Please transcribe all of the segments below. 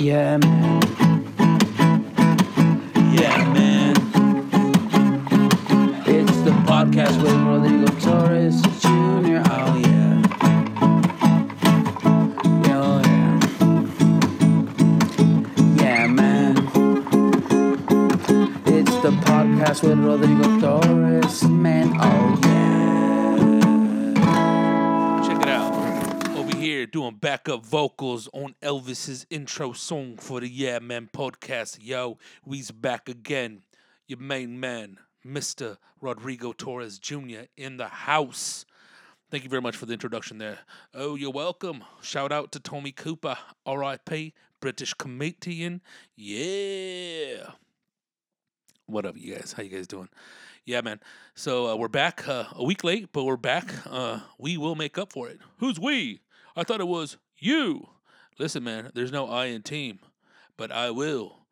Yeah, man. Yeah, man. It's the podcast with Rodrigo Torres Jr. Oh, yeah. Oh, yeah. Yeah, man. It's the podcast with Rodrigo Torres, man. Oh, yeah. Check it out. Here doing backup vocals on Elvis's intro song for the Yeah Man podcast. Yo, we's back again. Your main man, Mr. Rodrigo Torres Jr. in the house. Thank you very much for the introduction there. Oh, you're welcome. Shout out to Tommy Cooper, R.I.P., British comedian. Yeah. What up, you guys? How you guys doing? Yeah, man. So we're back a week late, but we're back. We will make up for it. Who's we? I thought it was you. Listen, man, there's no I in team, but I will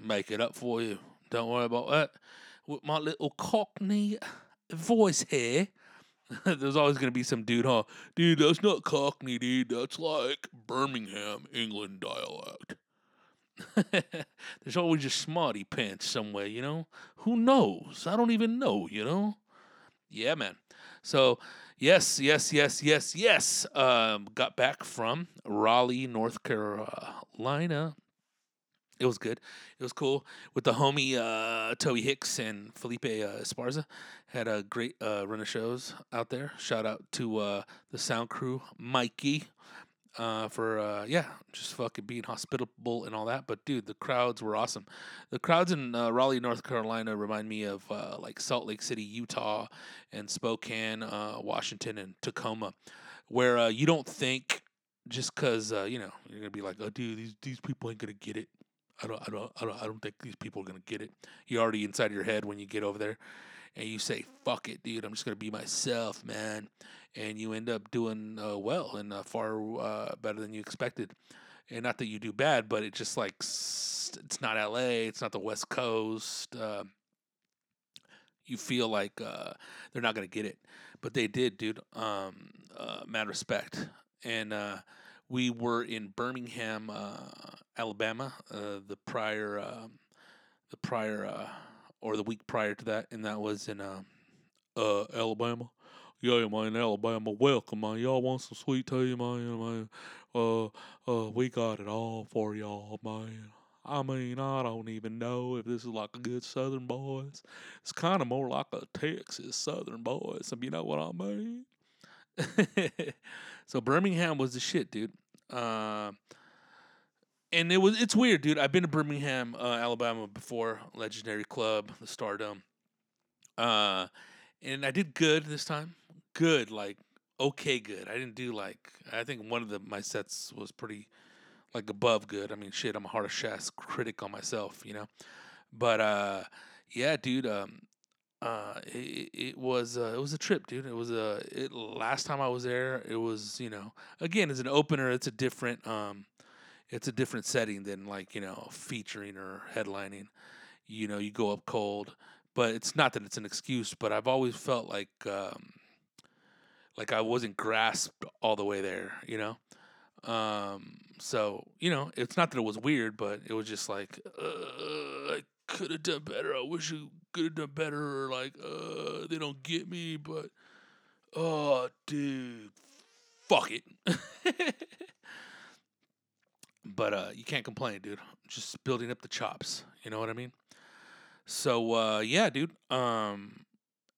make it up for you. Don't worry about that. With my little Cockney voice here, there's always going to be some dude, huh? Dude, that's not Cockney, dude. That's like Birmingham, England dialect. There's always a smarty pants somewhere, you know? Who knows? I don't even know, you know? Yeah, man. So... Yes. Got back from Raleigh, North Carolina. It was good. It was cool. With the homie Toby Hicks and Felipe Esparza. Had a great run of shows out there. Shout out to the sound crew, Mikey, for, just fucking being hospitable and all that. But, dude, the crowds were awesome. The crowds in Raleigh, North Carolina remind me of, like, Salt Lake City, Utah, and Spokane, Washington, and Tacoma, where you don't think just because, you're going to be like, oh, dude, these people ain't going to get it. I don't think these people are going to get it. You're already inside your head when you get over there. And you say, fuck it, dude, I'm just going to be myself, man. And you end up doing well and far better than you expected. And not that you do bad, but it's just like, it's not L.A., it's not the West Coast. You feel like they're not going to get it. But they did, dude. Mad respect. And we were in Birmingham, Alabama, the week prior to that, and that was in Alabama. Yeah, man, Alabama, welcome, man. Y'all want some sweet tea, man? We got it all for y'all, man. I mean, I don't even know if this is like a good Southern boys. It's kind of more like a Texas Southern boys, if you know what I mean. So Birmingham was the shit, dude. And it's weird, dude. I've been to Birmingham, Alabama before, legendary club, the Stardom. And I did good this time. Good, like, okay good. I didn't do, like, I think one of my sets was pretty, like, above good. I mean, shit, I'm a hard-ass critic on myself, you know? But, yeah, dude, it was a trip, dude. It was last time I was there, it was, again, as an opener, it's a different, it's a different setting than, like, featuring or headlining. You go up cold. But it's not that it's an excuse, but I've always felt like I wasn't grasped all the way there, So, it's not that it was weird, but it was just like, I could have done better. I wish you could have done better. Or like, they don't get me, but, oh, dude, fuck it. But you can't complain, dude. Just building up the chops. You know what I mean? So yeah, dude.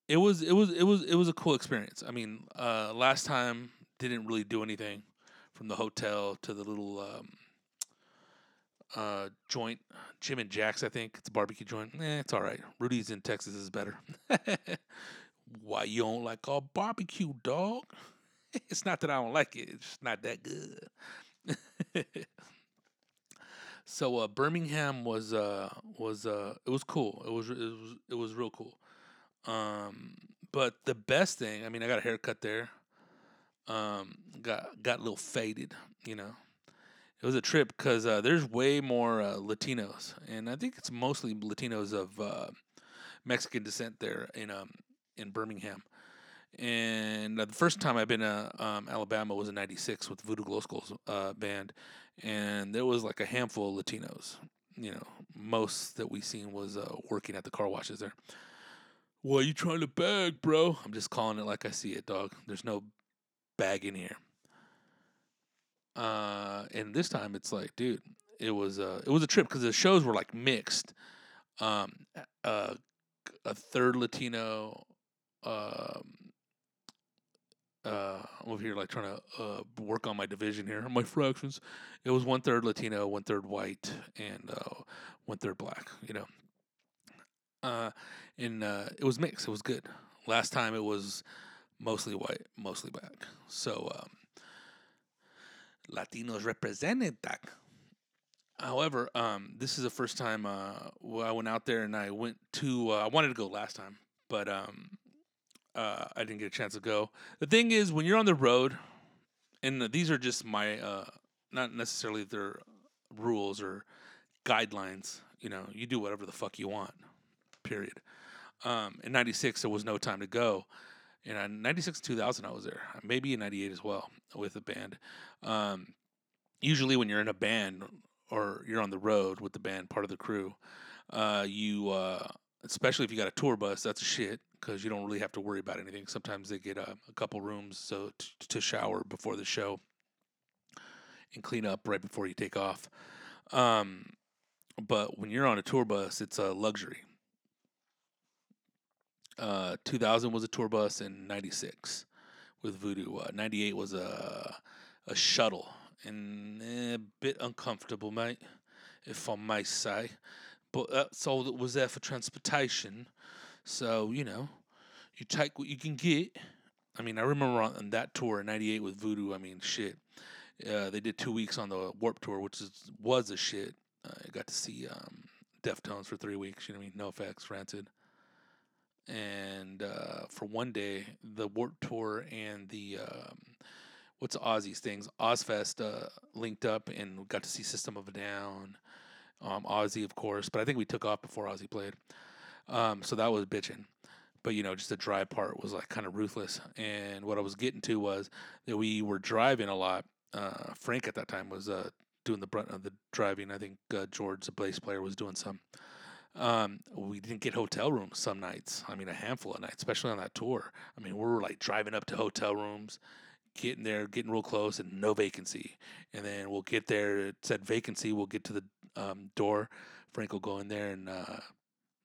It was a cool experience. I mean, last time didn't really do anything, from the hotel to the little joint, Jim and Jack's. I think it's a barbecue joint. It's all right. Rudy's in Texas is better. Why you don't like our barbecue, dog? It's not that I don't like it. It's just not that good. So Birmingham was it was cool. It was real cool. But the best thing, I mean, I got a haircut there. Got a little faded. It was a trip because there's way more Latinos, and I think it's mostly Latinos of Mexican descent there in Birmingham. And the first time I've been to Alabama was in '96 with Voodoo Glow Skulls band, and there was like a handful of Latinos. You know, most that we seen was working at the car washes there. Well, you trying to bag, bro? I'm just calling it like I see it, dog. There's no bag in here. And this time it's like, dude, it was a trip because the shows were like mixed. A third Latino. I'm over here like trying to work on my division here, my fractions. It was 1/3 Latino, 1/3 white, and 1/3 black. You know, and it was mixed. It was good. Last time it was mostly white, mostly black. So Latinos represented that. However, this is the first time I went out there, and I went to. I wanted to go last time, but I didn't get a chance to go. The thing is, when you're on the road, and these are just my, not necessarily their rules or guidelines, you know, you do whatever the fuck you want, period. In 96, there was no time to go. And in 96, 2000, I was there. Maybe in 98 as well with a band. Usually when you're in a band or you're on the road with the band, part of the crew, especially if you got a tour bus, that's a shit. Because you don't really have to worry about anything. Sometimes they get a couple rooms so to shower before the show and clean up right before you take off. But when you're on a tour bus, it's a luxury. 2000 was a tour bus, and 96 with Voodoo. 98 was a shuttle, and a bit uncomfortable, mate, if I may say. But that's all that was there for transportation. So, you know, you take what you can get. I mean, I remember on that tour in 98 with Voodoo, I mean, shit. They did 2 weeks on the Warped Tour, which was a shit. I got to see Deftones for 3 weeks, you know what I mean? NoFX, Rancid. And for one day, the Warped Tour and the, what's Ozzy's things? OzFest linked up and got to see System of a Down. Ozzy, of course, but I think we took off before Ozzy played. So that was bitching, but you know, just the drive part was like kind of ruthless. And what I was getting to was that we were driving a lot. Frank at that time was doing the brunt of the driving. I think George, the bass player, was doing some. We didn't get hotel rooms some nights. I mean, a handful of nights, especially on that tour. I mean, we were like driving up to hotel rooms, getting there, getting real close, and no vacancy. And then we'll get there. It said vacancy. We'll get to the door. Frank will go in there and.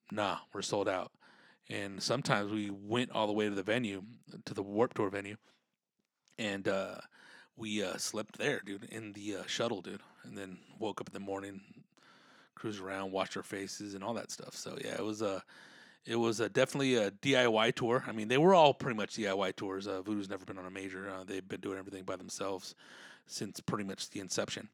Nah, we're sold out. And sometimes we went all the way to the venue, to the Warped Tour venue, and we slept there, dude, in the shuttle, dude. And then woke up in the morning, cruised around, washed our faces, and all that stuff. So yeah, it was definitely a DIY tour. I mean, they were all pretty much DIY tours. Voodoo's never been on a major. They've been doing everything by themselves since pretty much the inception.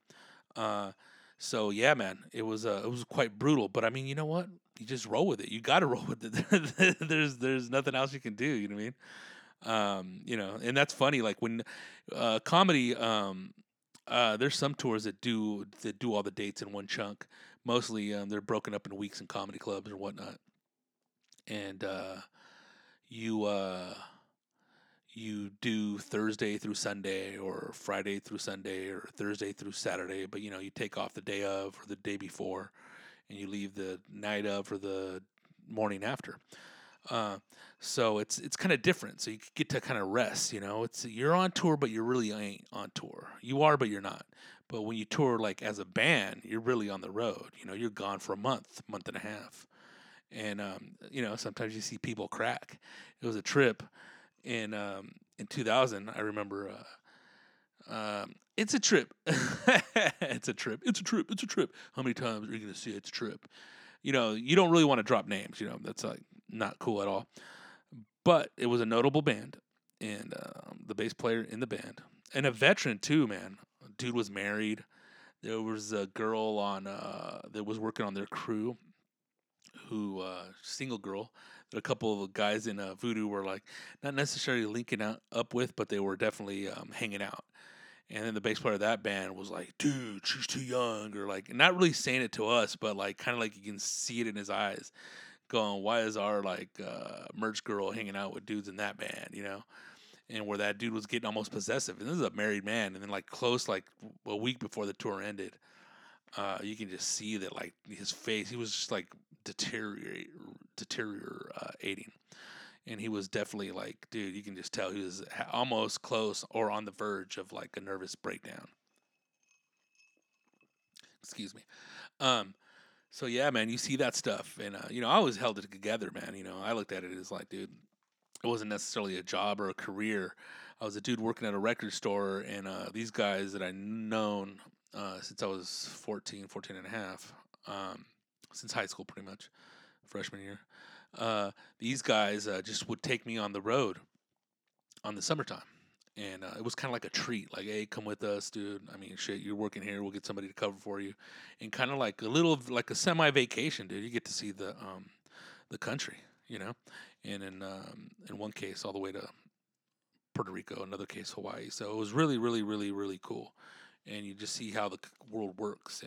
So yeah, man, it was quite brutal. But I mean, you know what? You just roll with it. You got to roll with it. There's nothing else you can do. You know what I mean? You know, and that's funny. Like when comedy, there's some tours that do all the dates in one chunk. Mostly they're broken up in weeks in comedy clubs or whatnot. And you do Thursday through Sunday or Friday through Sunday or Thursday through Saturday. But, you know, you take off the day of or the day before. And you leave the night of or the morning after, so it's kind of different. So you get to kind of rest, you know. It's you're on tour, but you really ain't on tour. You are, but you're not. But when you tour like as a band, you're really on the road. You know, you're gone for a month and a half, and you know sometimes you see people crack. It was a trip, and in 2000, I remember. It's a trip. It's a trip. It's a trip. It's a trip. How many times are you going to see it's a trip? You know, you don't really want to drop names. You know, that's like not cool at all. But it was a notable band and the bass player in the band. And a veteran too, man. Dude was married. There was a girl on that was working on their crew who, single girl. A couple of guys in Voodoo were like not necessarily linking up with, but they were definitely hanging out. And then the bass player of that band was like, dude, she's too young, or like not really saying it to us, but like kind of like you can see it in his eyes going, why is our merch girl hanging out with dudes in that band, you know? And where that dude was getting almost possessive. And this is a married man. And then close a week before the tour ended, you can just see that his face, he was just deteriorating. And he was definitely dude, you can just tell he was almost close or on the verge of a nervous breakdown. Excuse me. So yeah, man, you see that stuff. And, I always held it together, man. I looked at it as dude, it wasn't necessarily a job or a career. I was a dude working at a record store, and these guys that I've known since I was 14 and a half, since high school pretty much, freshman year, these guys just would take me on the road on the summertime. And it was kind of like a treat, hey, come with us, dude. I mean, shit, you're working here. We'll get somebody to cover for you. And kind of a semi-vacation, dude. You get to see the country, you know. And in one case, all the way to Puerto Rico, another case, Hawaii. So it was really, really, really, really cool. And you just see how the world works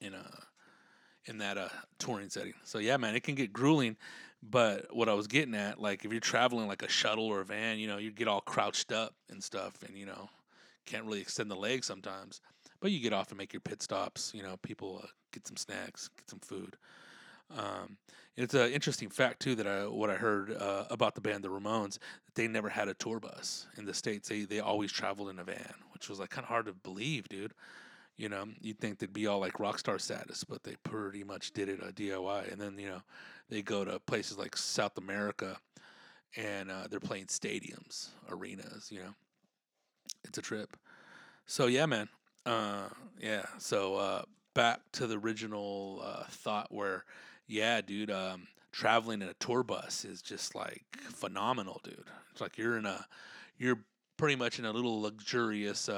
in that touring setting. So, yeah, man, it can get grueling. But what I was getting at, if you're traveling a shuttle or a van, you get all crouched up and stuff, and, can't really extend the legs sometimes. But you get off and make your pit stops. People get some snacks, get some food. It's an interesting fact, too, that I heard about the band The Ramones, that they never had a tour bus in the States. They always traveled in a van, which was, kind of hard to believe, dude. You'd think they'd be all rock star status, but they pretty much did it a DIY. And then, they go to places like South America, and they're playing stadiums, arenas, It's a trip. So, yeah, man. So back to the original thought where, yeah, dude, traveling in a tour bus is just, phenomenal, dude. It's you're pretty much in a little luxurious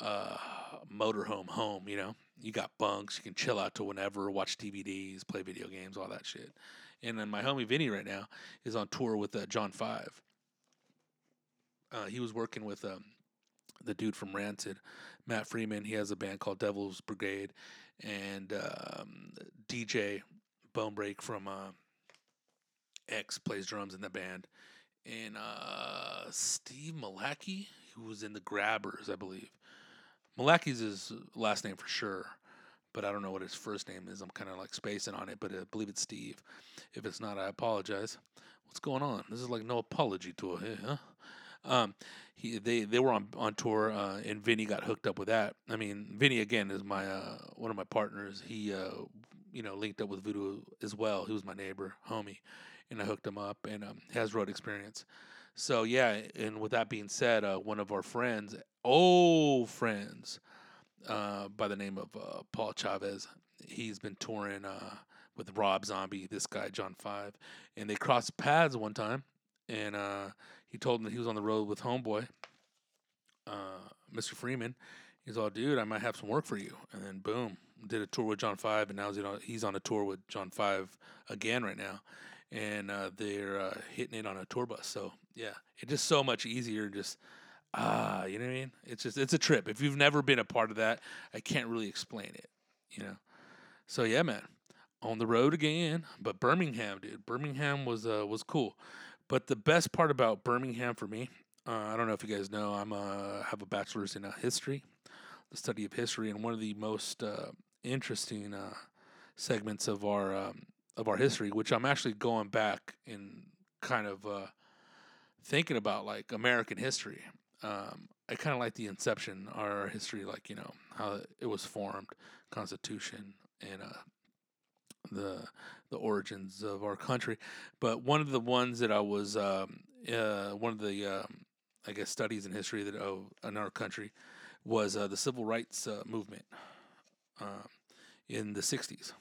motorhome home, you got bunks, you can chill out to whenever, watch DVDs, play video games, all that shit. And then my homie Vinny right now is on tour with John Five. He was working with the dude from Rancid, Matt Freeman. He has a band called Devil's Brigade, and DJ Bonebreak from X plays drums in the band, and Steve Malacki, who was in the Grabbers, I believe. Malaki's his last name for sure, but I don't know what his first name is. I'm kind of spacing on it, but I believe it's Steve. If it's not, I apologize. What's going on? This is no apology tour here, huh? They were on tour, and Vinny got hooked up with that. I mean, Vinny again is my one of my partners. He linked up with Voodoo as well. He was my neighbor, homie, and I hooked him up, and has road experience. So yeah, and with that being said, one of our friends, by the name of Paul Chavez, he's been touring with Rob Zombie, this guy John Five, and they crossed paths one time, and he told him that he was on the road with homeboy, Mr. Freeman. He's all, dude, I might have some work for you, and then boom, did a tour with John Five, and now he's on a tour with John Five again right now. And they're hitting it on a tour bus. So, yeah, it's just so much easier. Just, you know what I mean? It's a trip. If you've never been a part of that, I can't really explain it, So, yeah, man, on the road again. But Birmingham, dude. Birmingham was cool. But the best part about Birmingham for me, I don't know if you guys know, I have a bachelor's in history, the study of history. And one of the most interesting segments of our history, which I'm actually going back and kind of thinking about, American history. I kind of like the inception, our history, how it was formed, Constitution, and the origins of our country. But one of the ones that I was, one of the, I guess, studies in history that in our country was the Civil Rights Movement in the 60s.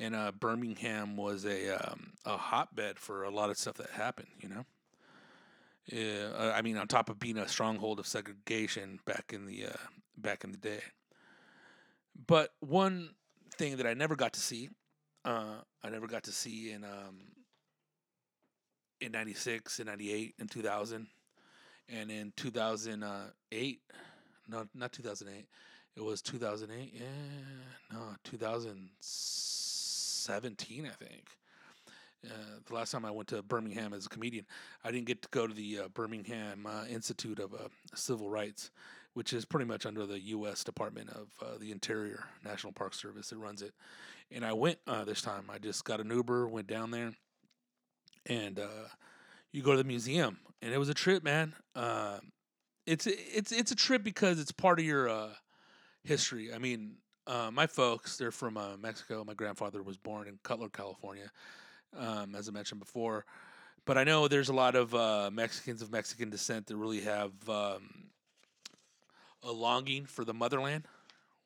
And Birmingham was a hotbed for a lot of stuff that happened, I mean, on top of being a stronghold of segregation back in the day. But one thing that I never got to see, in 96, in 98, in 2000, and in 2008. No, not 2008. It was 2008. Yeah, no, 2007. 17, I think. The last time I went to Birmingham as a comedian, I didn't get to go to the Birmingham Institute of Civil Rights, which is pretty much under the U.S. Department of the Interior, National Park Service that runs it. And I went this time. I just got an Uber, went down there, and you go to the museum. And it was a trip, man. It's a trip because it's part of your history. I mean, my folks, they're from Mexico. My grandfather was born in Cutler, California. As I mentioned before, but I know there's a lot of Mexicans of Mexican descent that really have a longing for the motherland,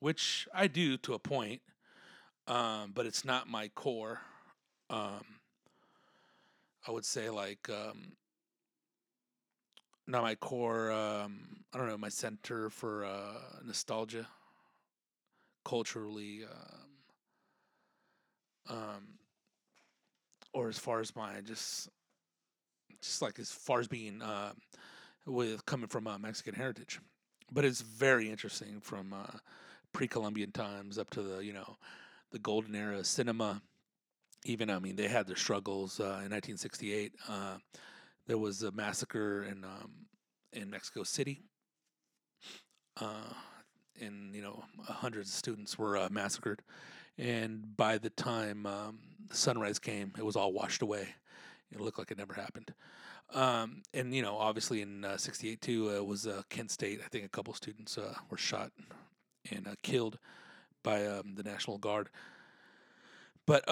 which I do to a point, but it's not my core. I would say like not my core. I don't know, my center for nostalgia, culturally. Or as far as my just like as far as being with coming from Mexican heritage, but it's very interesting from pre-Columbian times up to the golden era of cinema. Even I mean they had their struggles in 1968. There was a massacre in Mexico City, and hundreds of students were massacred. And by the time sunrise came, it was all washed away. It looked like it never happened. And, obviously in 68, too, it was Kent State. I think a couple students were shot and killed by the National Guard. But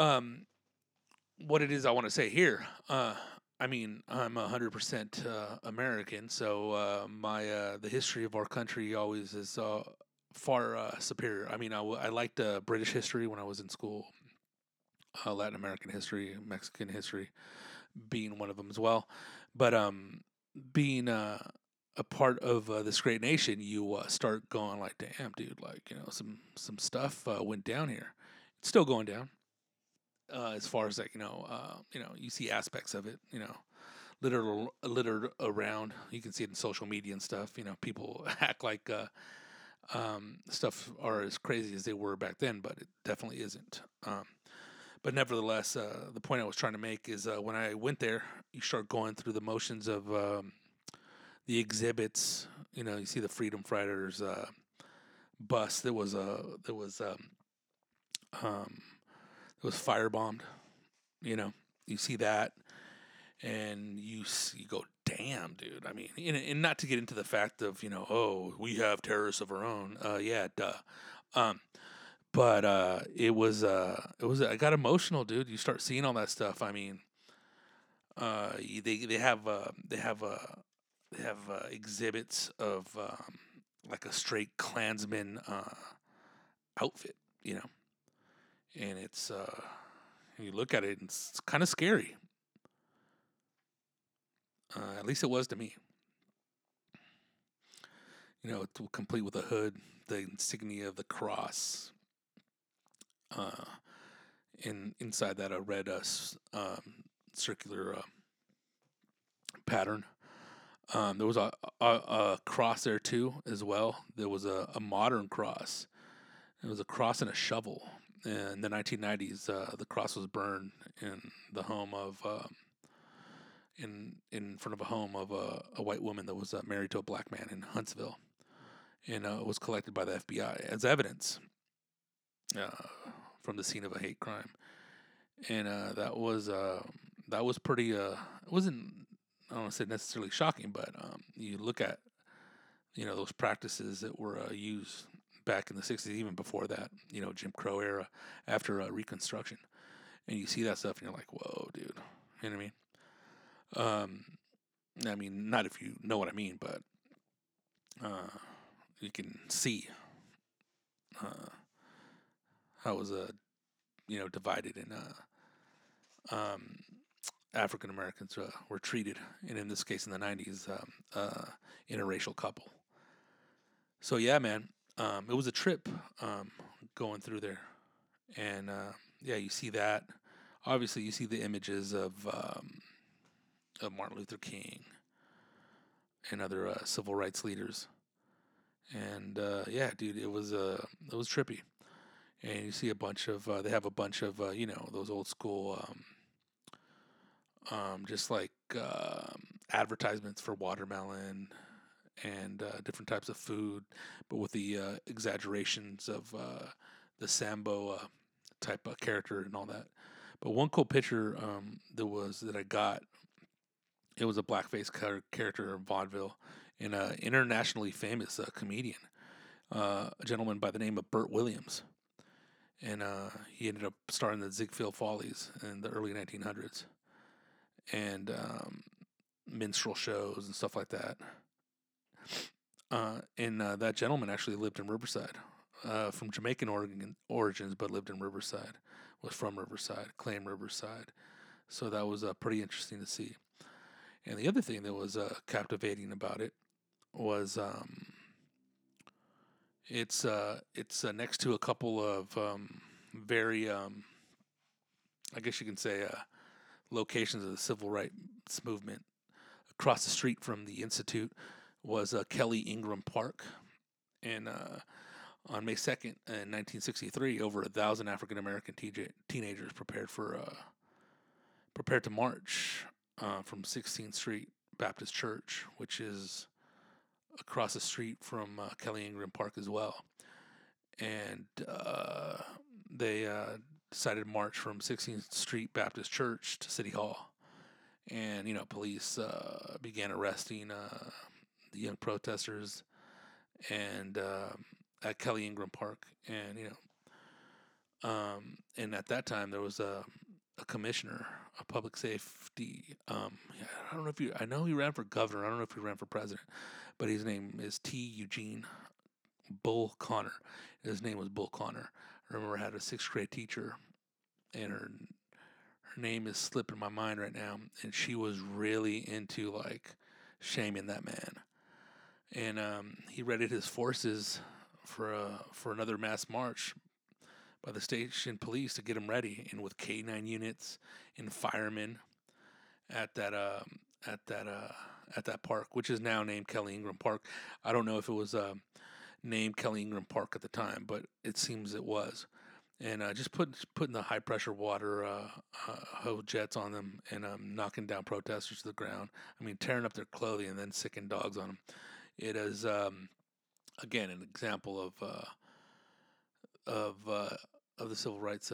what it is I want to say here, I'm 100% American, so the history of our country always is... far superior. I liked British history when I was in school, Latin American history, Mexican history being one of them as well. But being a part of this great nation, you start going like, damn, dude, like, some stuff went down here. It's still going down as far as like, you see aspects of it, littered around. You can see it in social media and stuff. People act like stuff are as crazy as they were back then, but it definitely isn't. But nevertheless, the point I was trying to make is when I went there, you start going through the motions of the exhibits. You see the Freedom Fighters bus that was firebombed. You see that, and you go, damn, dude. And not to get into the fact of, we have terrorists of our own. Yeah, duh. But it was. I got emotional, dude. You start seeing all that stuff. They have exhibits of like a straight Klansman outfit, and it's you look at it, and it's kind of scary. At least it was to me. Complete with a hood, the insignia of the cross. And inside that, a red circular pattern. There was a cross there, too, as well. There was a modern cross. It was a cross and a shovel. In the 1990s, the cross was burned in the home of... in front of a home of a white woman that was married to a black man in Huntsville, and it was collected by the FBI as evidence from the scene of a hate crime, and that was pretty. It wasn't, I don't want to say necessarily shocking, but you look at those practices that were used back in the 60s, even before that, Jim Crow era, after Reconstruction, and you see that stuff, and you're like, whoa, dude, you know what I mean? Not if you know what I mean, but you can see how it was divided, and African Americans were treated, and in this case, in the 90s, interracial couple. So yeah, man, it was a trip going through there, and you see that. Obviously, you see the images of Martin Luther King and other civil rights leaders, and dude, it was trippy. and you see a bunch of they have a bunch of you know, those old school just like advertisements for watermelon and different types of food, but with the exaggerations of the Sambo type of character and all that. But one cool picture that I got, it was a blackface character in vaudeville, and an internationally famous comedian, a gentleman by the name of Burt Williams. And he ended up starring the Ziegfeld Follies in the early 1900s, and minstrel shows and stuff like that. And that gentleman actually lived in Riverside, from Jamaican origins, but lived in Riverside, was from Riverside, claimed Riverside. So that was pretty interesting to see. And the other thing that was captivating about it was it's next to a couple of very, I guess you can say, locations of the Civil Rights Movement. Across the street from the Institute was Kelly Ingram Park. And on May 2nd, in 1963, over 1,000 African-American teenagers prepared to march from 16th Street Baptist Church, which is across the street from Kelly Ingram Park as well. And they decided to march from 16th Street Baptist Church to City Hall. And, you know, police began arresting the young protesters and at Kelly Ingram Park. And, you know, and at that time there was a commissioner of public safety. I don't know if you, I know he ran for governor. I don't know if he ran for president, but his name is T. Eugene Bull Connor. His name was Bull Connor. I remember I had a sixth grade teacher, and her name is slipping my mind right now. And she was really into like shaming that man. And he readied his forces for another mass march by the station police to get him ready, and with K-9 units and firemen at that park, which is now named Kelly Ingram Park. I don't know if it was named Kelly Ingram Park at the time, but it seems it was. And just putting the high pressure water hose jets on them, and knocking down protesters to the ground. I mean, tearing up their clothing and then sicking dogs on them. It is again an example of the civil rights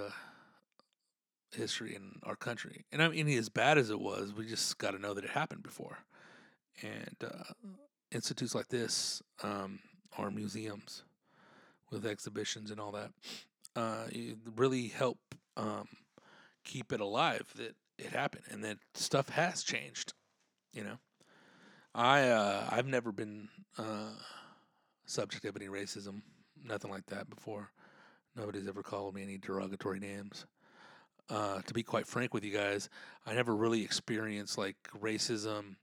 history in our country. And I mean, as bad as it was, we just got to know that it happened before. And institutes like this are museums with exhibitions and all that. It really help keep it alive that it happened, and that stuff has changed. You know, I've never been subject of any racism, nothing like that before. Nobody's ever called me any derogatory names. To be quite frank with you guys, I never really experienced like racism,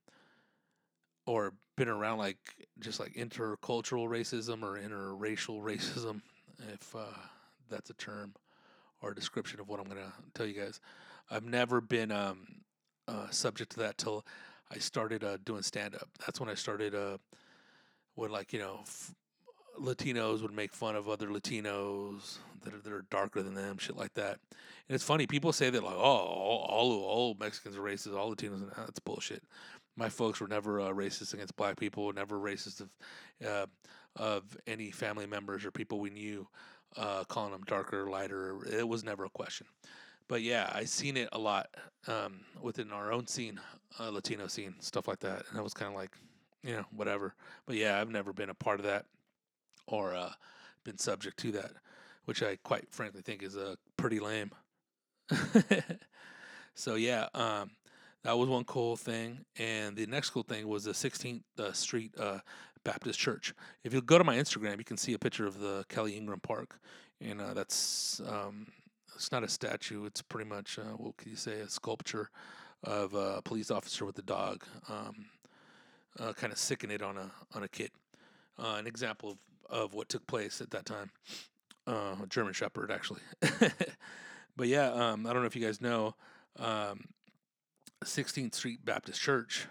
or been around like just like intercultural racism or interracial racism, if that's a term or a description of what I'm gonna tell you guys. I've never been subject to that till I started doing stand-up. That's when I started when, like, you know, Latinos would make fun of other Latinos that are darker than them, shit like that. And it's funny, people say that, like, oh, all Mexicans are racist, all Latinos, and that's bullshit. My folks were never racist against black people, never racist of any family members or people we knew, calling them darker, lighter. It was never a question. But yeah, I seen it a lot within our own scene, Latino scene, stuff like that. And I was kind of like, you know, whatever. But yeah, I've never been a part of that, or been subject to that, which I quite frankly think is pretty lame. So yeah, that was one cool thing. And the next cool thing was the 16th Street Baptist Church. If you go to my Instagram, you can see a picture of the Kelly Ingram Park, and that's it's not a statue. It's pretty much, what can you say, a sculpture of a police officer with a dog, kind of sicking it on a kid. An example of what took place at that time. A German Shepherd, actually. But yeah, I don't know if you guys know, 16th Street Baptist Church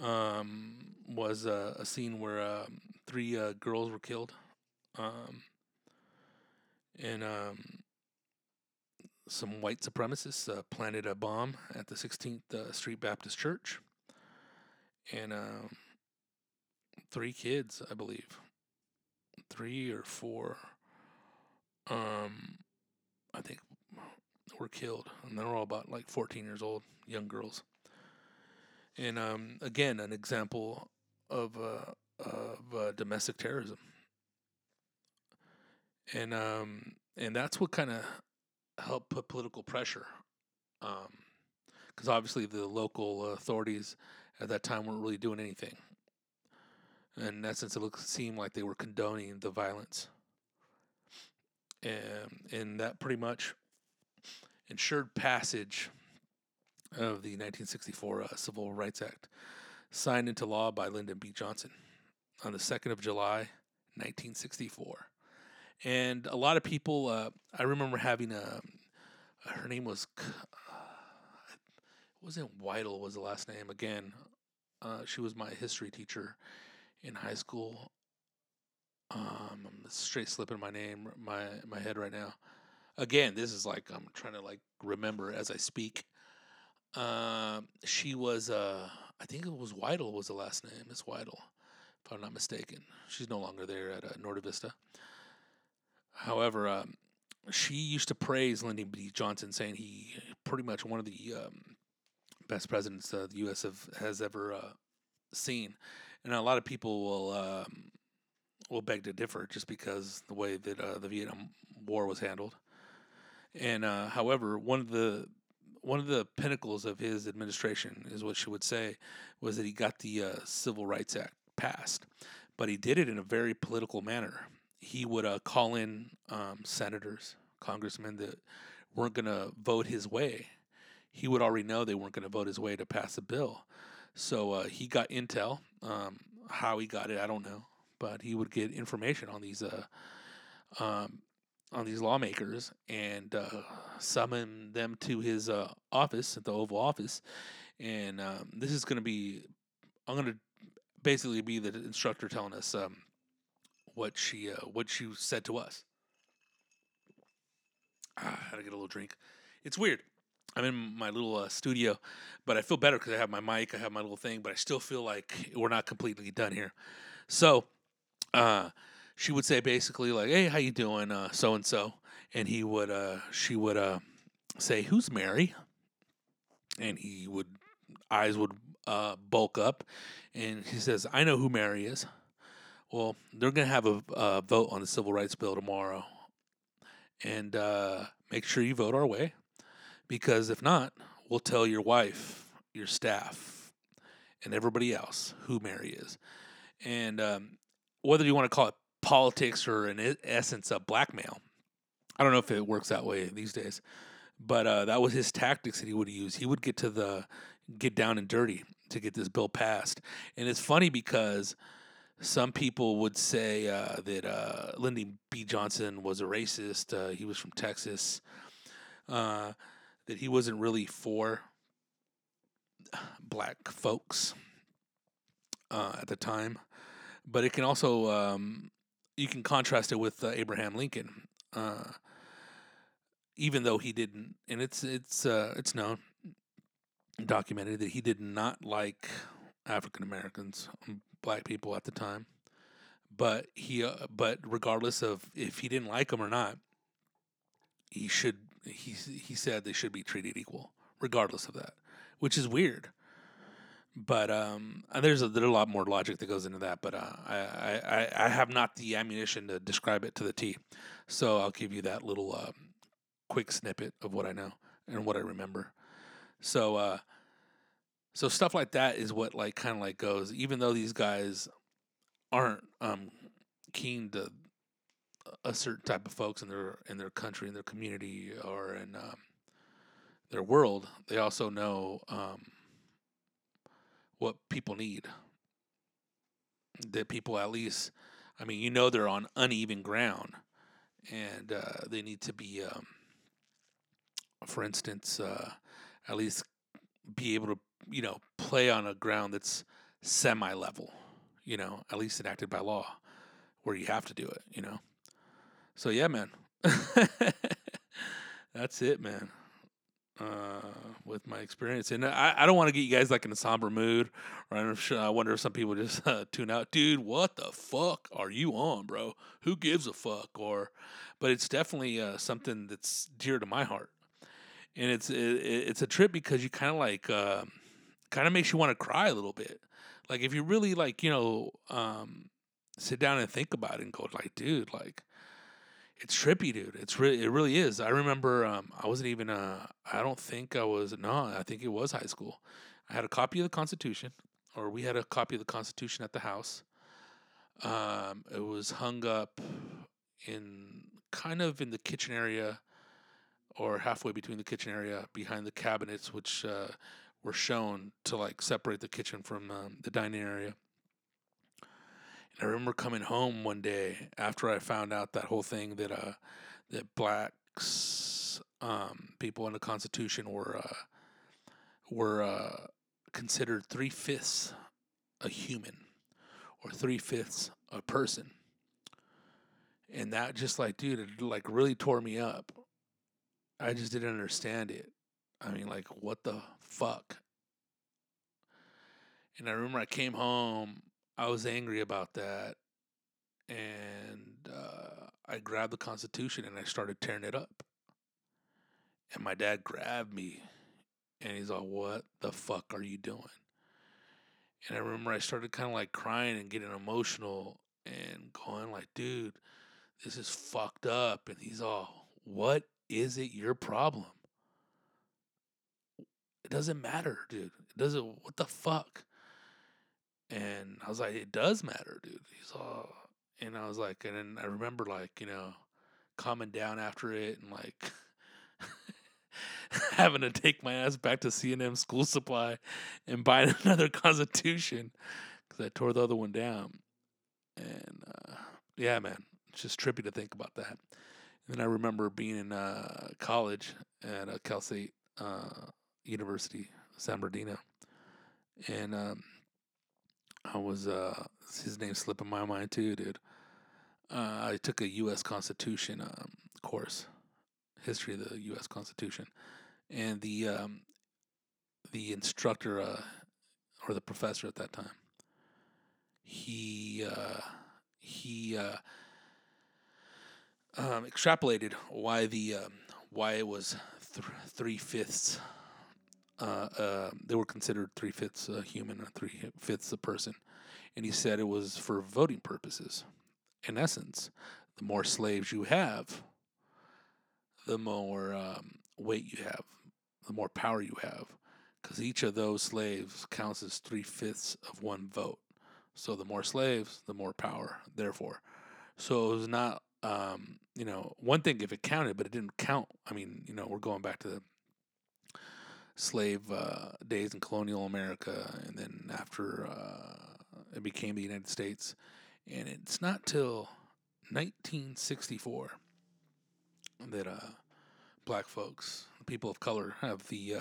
was a scene where three girls were killed. and some white supremacists planted a bomb at the 16th Street Baptist Church, and three kids, I believe, 3 or 4, I think, were killed, and they were all about like 14 years old, young girls. And again, an example of domestic terrorism. And that's what kind of helped put political pressure, because obviously the local authorities at that time weren't really doing anything. In essence, it seemed like they were condoning the violence, and that pretty much ensured passage of the 1964 Civil Rights Act, signed into law by Lyndon B. Johnson on the 2nd of July, 1964. And a lot of people, I remember having her name was, it wasn't Weidel was the last name, again. She was my history teacher in high school. I'm straight slipping my name, my head right now. Again, this is like, I'm trying to like remember as I speak. She was, I think it was Weidel was the last name. It's Weidel, if I'm not mistaken. She's no longer there at Norte Vista. However, she used to praise Lyndon B. Johnson, saying he pretty much one of the best presidents the U.S. has ever seen. And a lot of people will beg to differ just because the way that the Vietnam War was handled. And however, one of the pinnacles of his administration is what she would say was that he got the Civil Rights Act passed, but he did it in a very political manner. He would call in senators, congressmen that weren't going to vote his way. He would already know they weren't going to vote his way to pass a bill. So he got intel. How he got it, I don't know, but he would get information on these lawmakers and summon them to his office at the Oval Office. And this is going to be, I'm going to basically be the instructor telling us what she said to us. I had to get a little drink. It's weird. I'm in my little studio, but I feel better because I have my mic, I have my little thing, but I still feel like we're not completely done here. So, she would say basically like, "Hey, how you doing, so and so?" And he would, she would say, "Who's Mary?" And he would, eyes would bulk up, and he says, "I know who Mary is." Well, they're gonna have a vote on the Civil Rights Bill tomorrow, and make sure you vote our way, because if not, we'll tell your wife, your staff, and everybody else who Mary is, and whether you want to call it politics or in essence a blackmail. I don't know if it works that way these days, but that was his tactics that he would use. He would get down and dirty to get this bill passed. And it's funny because some people would say that Lyndon B. Johnson was a racist. He was from Texas. That he wasn't really for black folks at the time. But it can also, you can contrast it with Abraham Lincoln, even though he didn't, and it's known, documented that he did not like African Americans, black people at the time. But he, but regardless of if he didn't like them or not, he said they should be treated equal, regardless of that, which is weird. But there's a lot more logic that goes into that, but I have not the ammunition to describe it to the T. So I'll give you that little quick snippet of what I know and what I remember. So so stuff like that is what like kind of like goes, even though these guys aren't keen to a certain type of folks in their country, in their community, or in their world, they also know what people need. That people at least, I mean, you know, they're on uneven ground, and they need to be, for instance, at least be able to, you know, play on a ground that's semi-level, you know, at least enacted by law, where you have to do it, you know. So yeah, man, That's it, man. With my experience, and I don't want to get you guys like in a somber mood, or I wonder if some people just tune out. Dude, what the fuck are you on, bro? Who gives a fuck? But it's definitely something that's dear to my heart, and it's a trip because you kind of like kind of makes you want to cry a little bit. Like if you really like sit down and think about it and go like, dude, like. It's trippy, dude. It really is. I remember I wasn't even, I don't think I was, no, I think it was high school. I had a copy of the Constitution, or we had a copy of the Constitution at the house. It was hung up in the kitchen area, or halfway between the kitchen area, behind the cabinets, which were shown to like separate the kitchen from the dining area. I remember coming home one day after I found out that whole thing that blacks, people in the Constitution were considered 3/5 a human or 3/5 a person, and that just like, dude, it like really tore me up. I just didn't understand it. I mean, like, what the fuck? And I remember I came home. I was angry about that, and I grabbed the Constitution, and I started tearing it up. And my dad grabbed me, and he's like, what the fuck are you doing? And I remember I started kind of like crying and getting emotional and going like, dude, this is fucked up. And he's all, what is it your problem? It doesn't matter, dude. It doesn't, what the fuck? And I was like, it does matter, dude. He's all, and I was like, and then I remember like, calming down after it and like having to take my ass back to C&M School Supply and buy another Constitution because I tore the other one down. And yeah, man, it's just trippy to think about that. And then I remember being in college at Cal State University, San Bernardino, and I was, his name slipping my mind too, dude. I took a U.S. Constitution course, history of the U.S. Constitution, and the instructor or the professor at that time, he extrapolated why it was 3/5. They were considered 3/5 a human or 3/5 a person. And he said it was for voting purposes. In essence, the more slaves you have, the more weight you have, the more power you have. Because each of those slaves counts as 3/5 of one vote. So the more slaves, the more power, therefore. So it was not, one thing if it counted, but it didn't count. I mean, we're going back to the slave days in colonial America, and then after it became the United States, and it's not till 1964 that black folks, people of color, have the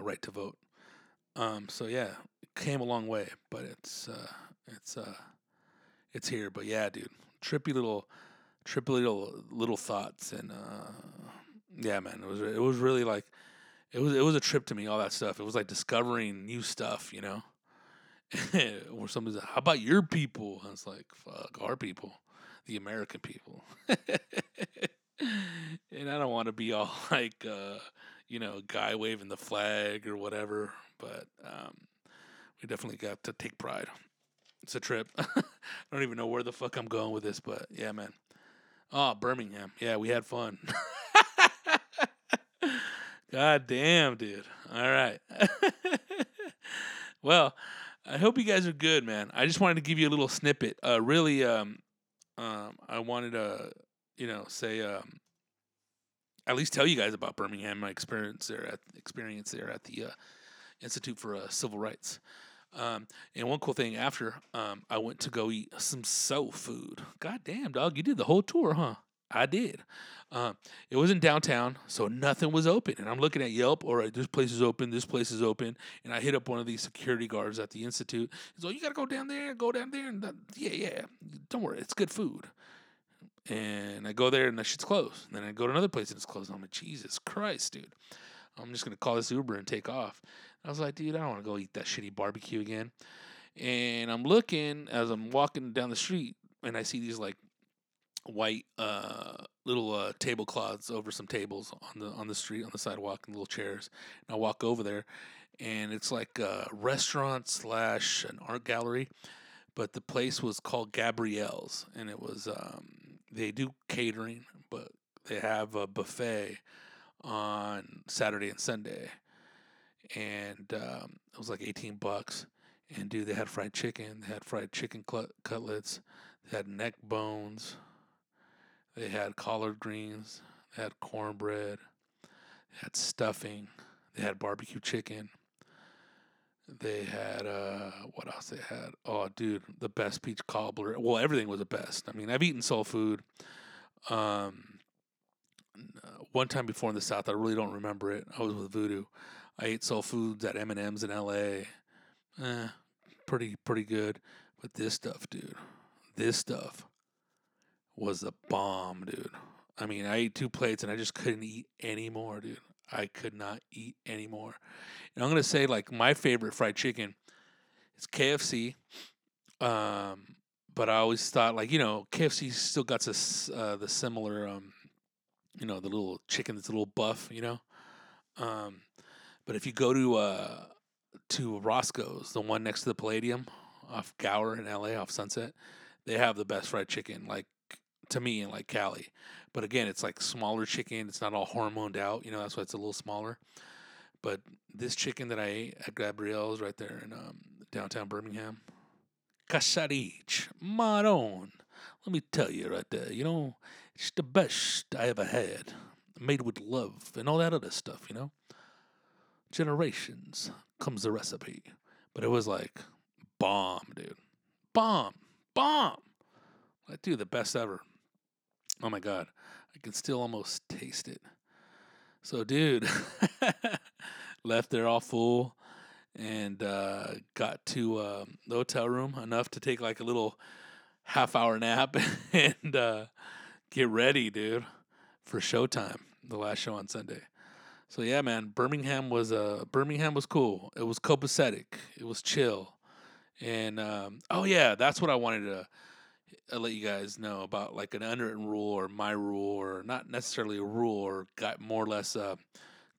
right to vote. So yeah, it came a long way, but it's here. But yeah, dude, trippy little thoughts, and yeah, man, it was really like. It was a trip to me, all that stuff. It was like discovering new stuff, Or somebody's like, how about your people? And I was like, fuck, our people, the American people. And I don't want to be all like, guy waving the flag or whatever. But we definitely got to take pride. It's a trip. I don't even know where the fuck I'm going with this, but yeah, man. Oh, Birmingham. Yeah, we had fun. God damn, dude. All right. Well, I hope you guys are good, man. I just wanted to give you a little snippet. Really, I wanted to, say, at least tell you guys about Birmingham, my experience there at the Institute for Civil Rights. And one cool thing after, I went to go eat some soul food. God damn, dog. You did the whole tour, huh? I did. It was in downtown, so nothing was open. And I'm looking at Yelp, all right, this place is open. And I hit up one of these security guards at the Institute. He's like, you got to go down there. And, yeah, don't worry. It's good food. And I go there and that shit's closed. And then I go to another place and it's closed. And I'm like, Jesus Christ, dude. I'm just going to call this Uber and take off. And I was like, dude, I don't want to go eat that shitty barbecue again. And I'm looking as I'm walking down the street and I see these like white little tablecloths over some tables on the street, on the sidewalk, and little chairs. And I walk over there and it's like a restaurant / an art gallery. But the place was called Gabrielle's and it was, they do catering, but they have a buffet on Saturday and Sunday. And it was like $18. And, dude, they had fried chicken. They had fried chicken cutlets. They had neck bones. They had collard greens. They had cornbread. They had stuffing. They had barbecue chicken. They had, what else they had? Oh, dude, the best peach cobbler. Well, everything was the best. I mean, I've eaten soul food. One time before in the South, I really don't remember it. I was with Voodoo. I ate soul foods at M&M's in L.A. Pretty good. But this stuff was the bomb, dude. I mean, I ate 2 plates and I just couldn't eat any more, dude. I could not eat any more. And I'm going to say, like, my favorite fried chicken is KFC. But I always thought, like, you know, KFC still got this, the similar, you know, the little chicken that's a little buff, you know. But if you go to Roscoe's, the one next to the Palladium off Gower in LA off Sunset, they have the best fried chicken, like, to me, in like Cali. But again, it's like smaller chicken. It's not all hormoned out, you know, that's why it's a little smaller. But this chicken that I ate at Gabrielle's right there in downtown Birmingham, Casarich, Maron, let me tell you right there, you know, it's the best I ever had, made with love and all that other stuff, you know. Generations comes the recipe. But it was like bomb, dude. Bomb. Like, dude, the best ever. Oh my God, I can still almost taste it. So, dude, left there all full and got to the hotel room enough to take like a little half-hour nap and get ready, dude, for showtime, the last show on Sunday. So yeah, man, Birmingham was cool. It was copacetic. It was chill, and oh yeah, that's what I wanted to let you guys know about, like an unwritten rule or my rule, or not necessarily a rule, or more or less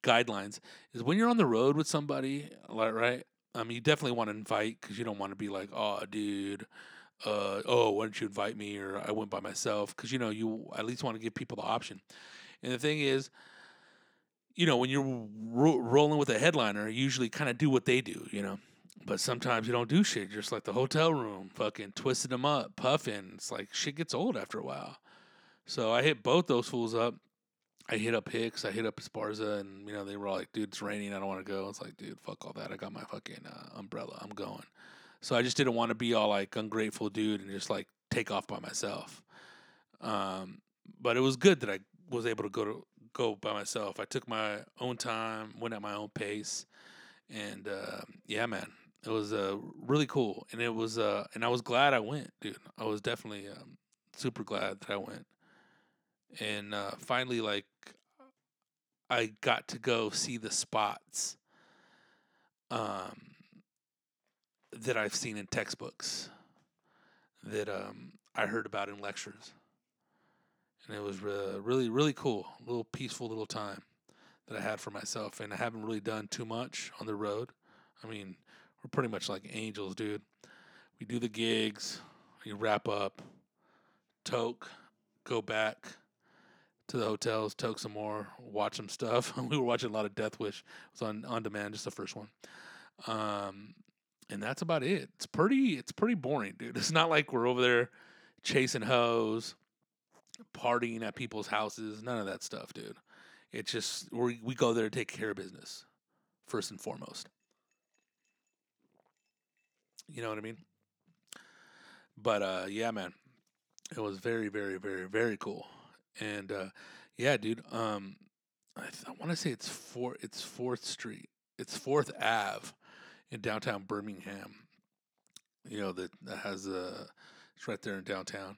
guidelines is when you're on the road with somebody, like, right? You definitely want to invite, because you don't want to be like, oh, dude, why didn't you invite me? Or I went by myself, because you know you at least want to give people the option. And the thing is, you know, when you're rolling with a headliner, you usually kind of do what they do, you know. But sometimes you don't do shit. You're just like the hotel room, fucking twisting them up, puffing. It's like shit gets old after a while. So I hit both those fools up. I hit up Hicks. I hit up Esparza. And, you know, they were all like, dude, it's raining. I don't want to go. It's like, dude, fuck all that. I got my fucking umbrella. I'm going. So I just didn't want to be all like ungrateful, dude, and just like take off by myself. But it was good that I was able to go by myself. I took my own time, went at my own pace, and yeah, man, it was really cool. And it was and I was glad I went, dude. I was definitely super glad that I went. And finally, like, I got to go see the spots that I've seen in textbooks, that I heard about in lectures. And it was really, really cool, a little peaceful little time that I had for myself. And I haven't really done too much on the road. I mean, we're pretty much like angels, dude. We do the gigs, we wrap up, toke, go back to the hotels, toke some more, watch some stuff. We were watching a lot of Death Wish. It was on demand, just the first one. And that's about it. It's pretty boring, dude. It's not like we're over there chasing hoes, partying at people's houses, none of that stuff, dude. It's just we go there to take care of business first and foremost. You know what I mean? But yeah, man, it was very, very, very, very cool. And yeah, dude, I want to say it's 4th Street. It's 4th Ave in downtown Birmingham. You know, that has it's right there in downtown.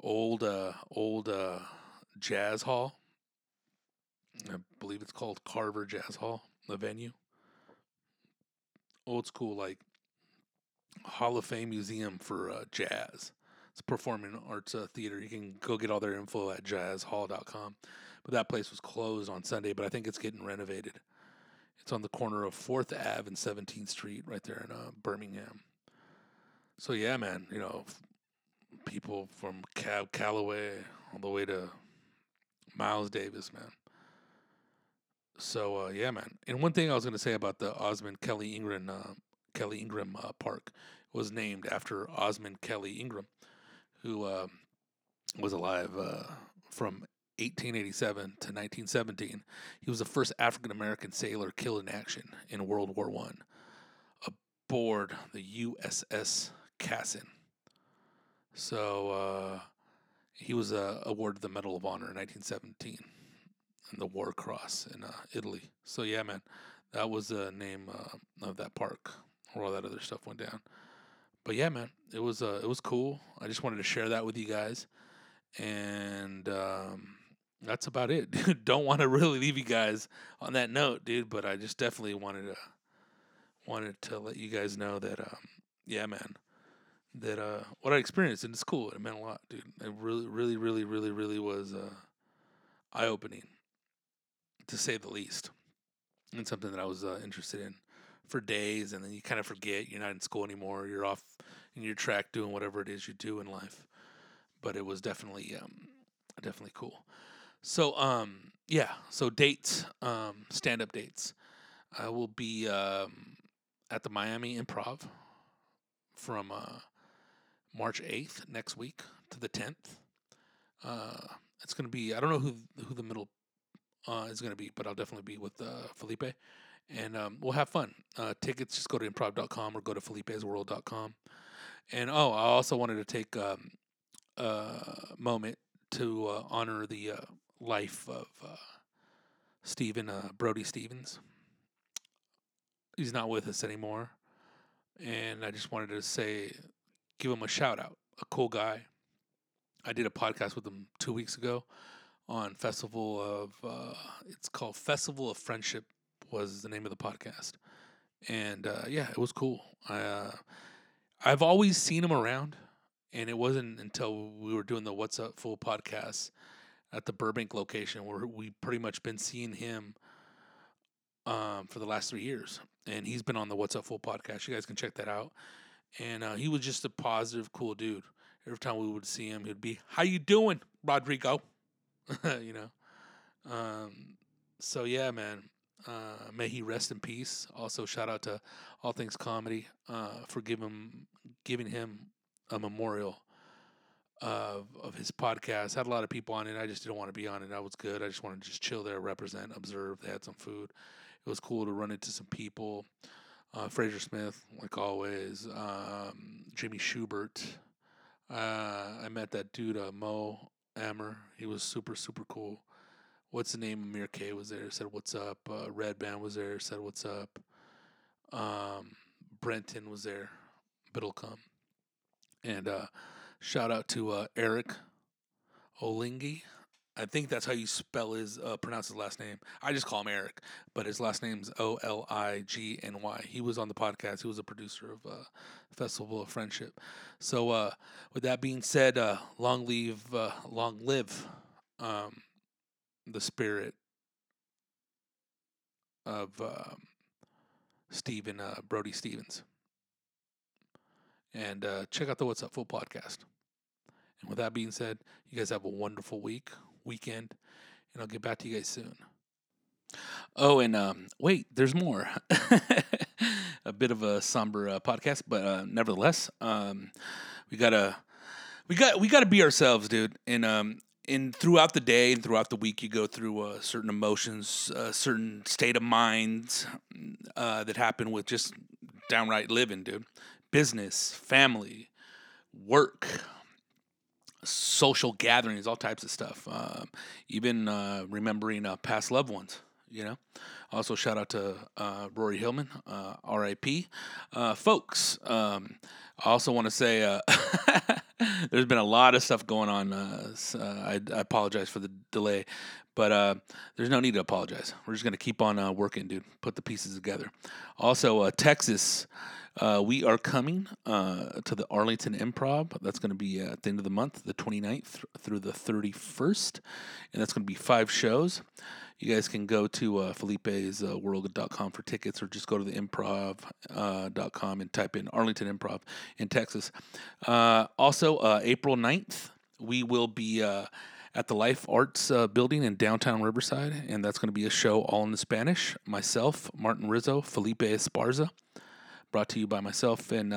old jazz hall. I believe it's called Carver Jazz Hall, the venue. Old school, like Hall of Fame museum for jazz. It's a performing arts theater. You can go get all their info at jazzhall.com. But that place was closed on Sunday, but I think it's getting renovated. It's on the corner of 4th Ave and 17th Street right there in Birmingham. So, yeah, man, you know, people from Cab Calloway all the way to Miles Davis, man. So, yeah, man. And one thing I was going to say about the Osmond Kelly Ingram Park was named after Osmond Kelly Ingram, who was alive from 1887 to 1917. He was the first African-American sailor killed in action in World War I aboard the USS Cassin. So he was awarded the Medal of Honor in 1917 and the War Cross in Italy. So, yeah, man, that was the name of that park where all that other stuff went down. But, yeah, man, it was cool. I just wanted to share that with you guys. And that's about it. Don't want to really leave you guys on that note, dude, but I just definitely wanted to let you guys know that, yeah, man, that what I experienced, and it's cool. It meant a lot, dude. It really, really, really, really, really was eye-opening, to say the least, and something that I was interested in for days, and then you kind of forget. You're not in school anymore. You're off in your track doing whatever it is you do in life. But it was definitely cool. So, yeah. So dates, stand-up dates. I will be at the Miami Improv from March 8th next week to the 10th. It's going to be, I don't know who the middle is going to be, but I'll definitely be with Felipe. And we'll have fun. Tickets, just go to improv.com or go to felipesworld.com. And, I also wanted to take moment to honor the life of Brody Stevens. He's not with us anymore, and I just wanted to give him a shout out. A cool guy. I did a podcast with him 2 weeks ago on it's called Festival of Friendship was the name of the podcast, and yeah, it was cool. I've always seen him around. And it wasn't until we were doing the What's Up Fool podcast at the Burbank location where we've pretty much been seeing him for the last 3 years. And he's been on the What's Up Fool podcast. You guys can check that out. And he was just a positive, cool dude. Every time we would see him, he'd be, "How you doing, Rodrigo?" You know? So, yeah, man. May he rest in peace. Also, shout out to All Things Comedy for giving him a memorial of his podcast. Had a lot of people on it. I just didn't want to be on it. I was good. I just wanted to chill there, represent, observe. They had some food. It was cool to run into some people. Fraser Smith, like always. Jimmy Schubert. I met that dude, Mo Ammer. He was super, super cool. What's the name? Amir K was there. Said, "What's up?" Red Band was there. Said, "What's up?" Brenton was there. Biddlecombe. And shout out to Eric Olingi. I think that's how you pronounce his last name. I just call him Eric, but his last name's Oligny. He was on the podcast. He was a producer of Festival of Friendship. So with that being said, long live the spirit of Brody Stevens. And check out the What's Up Fool podcast. And with that being said, you guys have a wonderful weekend, and I'll get back to you guys soon. Oh, and wait, there's more. A bit of a somber podcast, but nevertheless, we gotta be ourselves, dude. And throughout the day and throughout the week, you go through certain emotions, certain state of minds that happen with just downright living, dude. Business, family, work, social gatherings, all types of stuff. Even remembering past loved ones, you know. Also, shout out to Rory Hillman, R.I.P. Folks, I also want to say There's been a lot of stuff going on. So I apologize for the delay, but there's no need to apologize. We're just going to keep on working, dude. Put the pieces together. Also, Texas, we are coming to the Arlington Improv. That's going to be at the end of the month, the 29th through the 31st, and that's going to be 5 shows. You guys can go to felipesworld.com for tickets, or just go to the improv.com and type in Arlington Improv in Texas. Also, April 9th, we will be at the Life Arts Building in downtown Riverside, and that's going to be a show all in Spanish. Myself, Martin Rizzo, Felipe Esparza, brought to you by myself and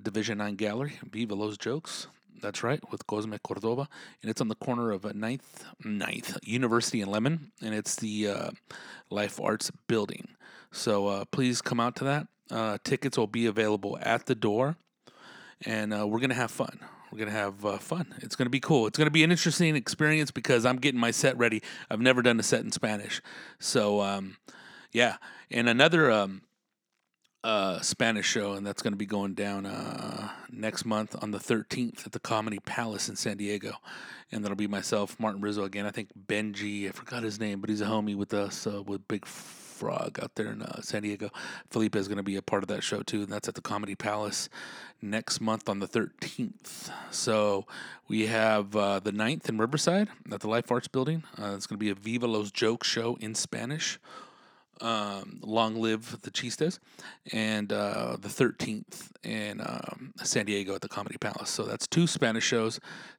Division 9 Gallery, Viva Los Jokes. That's right, with Cosme Cordova, and it's on the corner of 9th University and Lemon, and it's the Life Arts Building. So please come out to that. Tickets will be available at the door, and we're going to have fun. We're going to have fun. It's going to be cool. It's going to be an interesting experience because I'm getting my set ready. I've never done a set in Spanish. So, yeah, and another... Spanish show, and that's going to be going down next month on the 13th at the Comedy Palace in San Diego, and that'll be myself, Martin Rizzo again. I think Benji, I forgot his name, but he's a homie with us with Big Frog out there in San Diego. Felipe is going to be a part of that show too, and that's at the Comedy Palace next month on the 13th. So we have the 9th in Riverside at the Life Arts Building. It's going to be a Viva Los Jokes show in Spanish. Long live the Chistes, and the 13th in San Diego at the Comedy Palace. So that's 2 Spanish shows,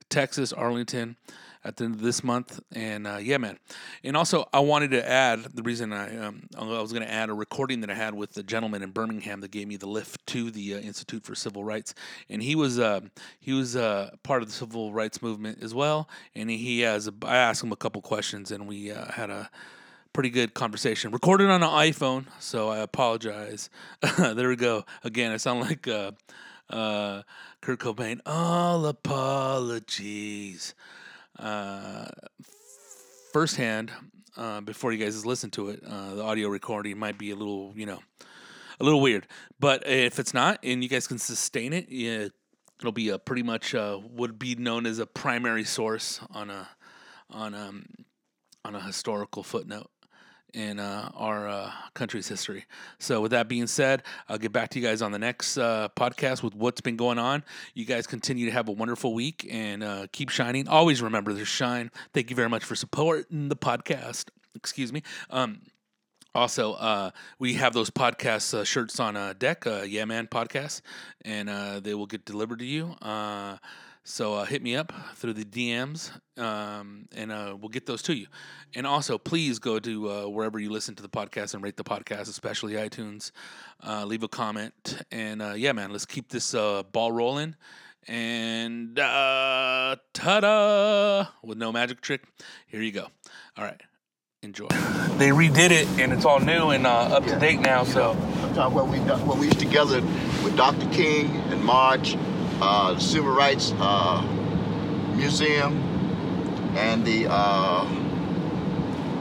Texas, Arlington, at the end of this month. And yeah, man. And also, I wanted to add, the reason I was going to add a recording that I had with the gentleman in Birmingham that gave me the lift to the Institute for Civil Rights. And he was part of the Civil Rights Movement as well. And I asked him a couple questions, and we had a pretty good conversation. Recorded on an iPhone, so I apologize. There we go. Again, I sound like Kurt Cobain. All apologies. Firsthand, before you guys listen to it, the audio recording might be a little weird. But if it's not, and you guys can sustain it, it'll be a pretty much would be known as a primary source on a historical footnote in our country's history. So with that being said, I'll get back to you guys on the next podcast with what's been going on. You guys continue to have a wonderful week, and keep shining. Always remember to shine. Thank you very much for supporting the podcast. Excuse me. Also, we have those podcast shirts on deck, Yeah Man Podcast, and they will get delivered to you. So hit me up through the DMs, and we'll get those to you. And also, please go to wherever you listen to the podcast and rate the podcast, especially iTunes. Leave a comment. And, yeah, man, let's keep this ball rolling. And ta-da! With no magic trick, here you go. All right. Enjoy. They redid it, and it's all new and up to date now. So what we used together with Dr. King and Marge, the Civil Rights Museum, and the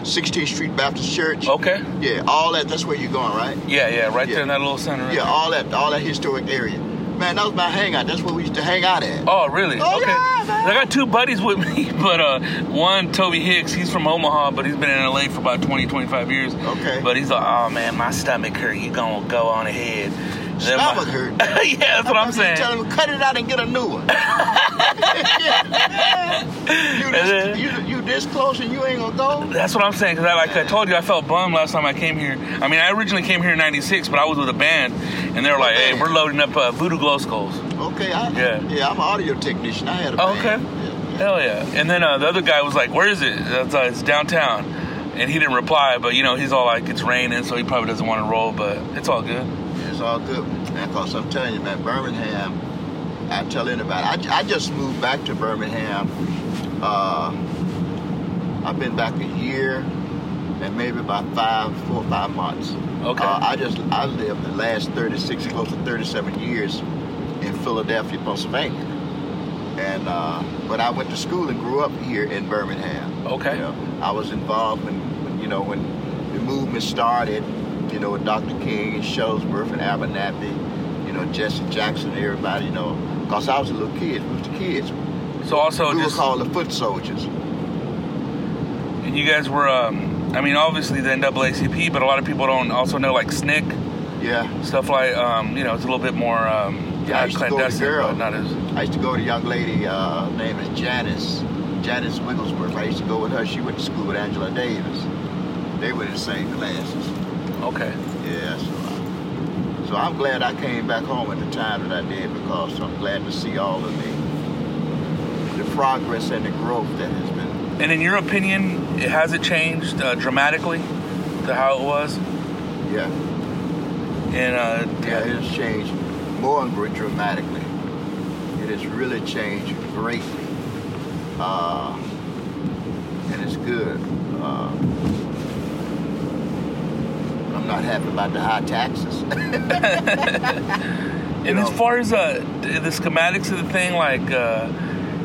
16th Street Baptist Church. Okay. Yeah, all that. That's where you're going, right? Yeah, right there in that little center. Yeah, all that historic area. Man, that was my hangout. That's where we used to hang out at. Oh, really? Oh, okay. Yeah, man. I got 2 buddies with me, but one, Toby Hicks, he's from Omaha, but he's been in LA for about 20, 25 years. Okay. But he's like, oh, man, my stomach hurt. You're going to go on ahead. Stomach hurt? Yeah, that's what I'm saying. Tell him, cut it out and get a new one. You this close and you ain't going to go? That's what I'm saying, because I told you, I felt bummed last time I came here. I mean, I originally came here in 96, but I was with a band, and they were like, hey, we're loading up Voodoo Glow Skulls. Okay, I'm an audio technician. I had a band. Okay. Yeah. Hell yeah. And then the other guy was like, where is it? It's downtown. And he didn't reply, but, he's all like, it's raining, so he probably doesn't want to roll, but it's all good. It's all good, man, because I'm telling you, man, Birmingham, I tell anybody, I just moved back to Birmingham. I've been back a year and maybe about 4 or 5 months. Okay. I lived the last close to 37 years in Philadelphia, Pennsylvania. And but I went to school and grew up here in Birmingham. Okay. I was involved when the movement started, with Dr. King and Shuttlesworth and Abernathy. you know, Jesse Jackson, everybody, you know, because I was a little kid with the kids. So also we were called the foot soldiers. And you guys were, I mean, obviously the NAACP, but a lot of people don't also know, like, SNCC. Yeah. Stuff like, you know, it's a little bit more yeah, I used to go to a young lady, name is Janice Wigglesworth. I used to go with her. She went to school with Angela Davis. They were in the same classes. Okay. Yeah, so I'm glad I came back home at the time that I did, because I'm glad to see all of the progress and the growth that has been. And in your opinion, has it changed dramatically to how it was? Yeah. And yeah, it has changed more and more dramatically. It has really changed greatly, and it's good. I'm not happy about the high taxes. And as far as the schematics of the thing, like.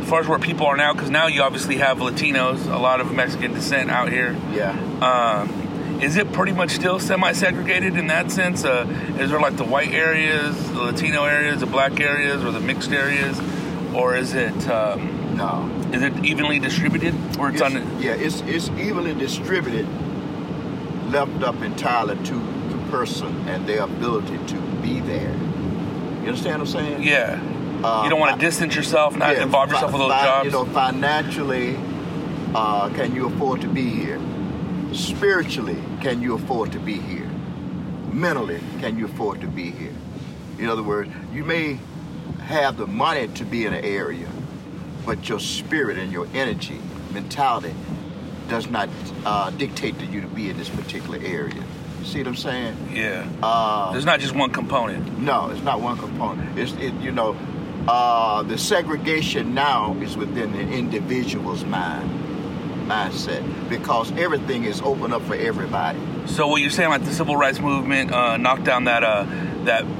As far as where people are now, because now you obviously have Latinos, a lot of Mexican descent out here. Yeah. Is it pretty much still semi-segregated in that sense? Is there like the white areas, the Latino areas, the black areas, or the mixed areas? Or is it no? Is it evenly distributed? Or it's evenly distributed, left up entirely to the person and their ability to be there. You understand what I'm saying? Yeah. You don't want to distance yourself, not involve yourself with those jobs? You know, financially, can you afford to be here? Spiritually, can you afford to be here? Mentally, can you afford to be here? In other words, you may have the money to be in an area, but your spirit and your energy, mentality, does not dictate to you to be in this particular area. See what I'm saying? Yeah. There's not just one component. No, it's not one component. The segregation now is within an individual's mindset, because everything is open up for everybody. So what you're saying, like the civil rights movement knocked down that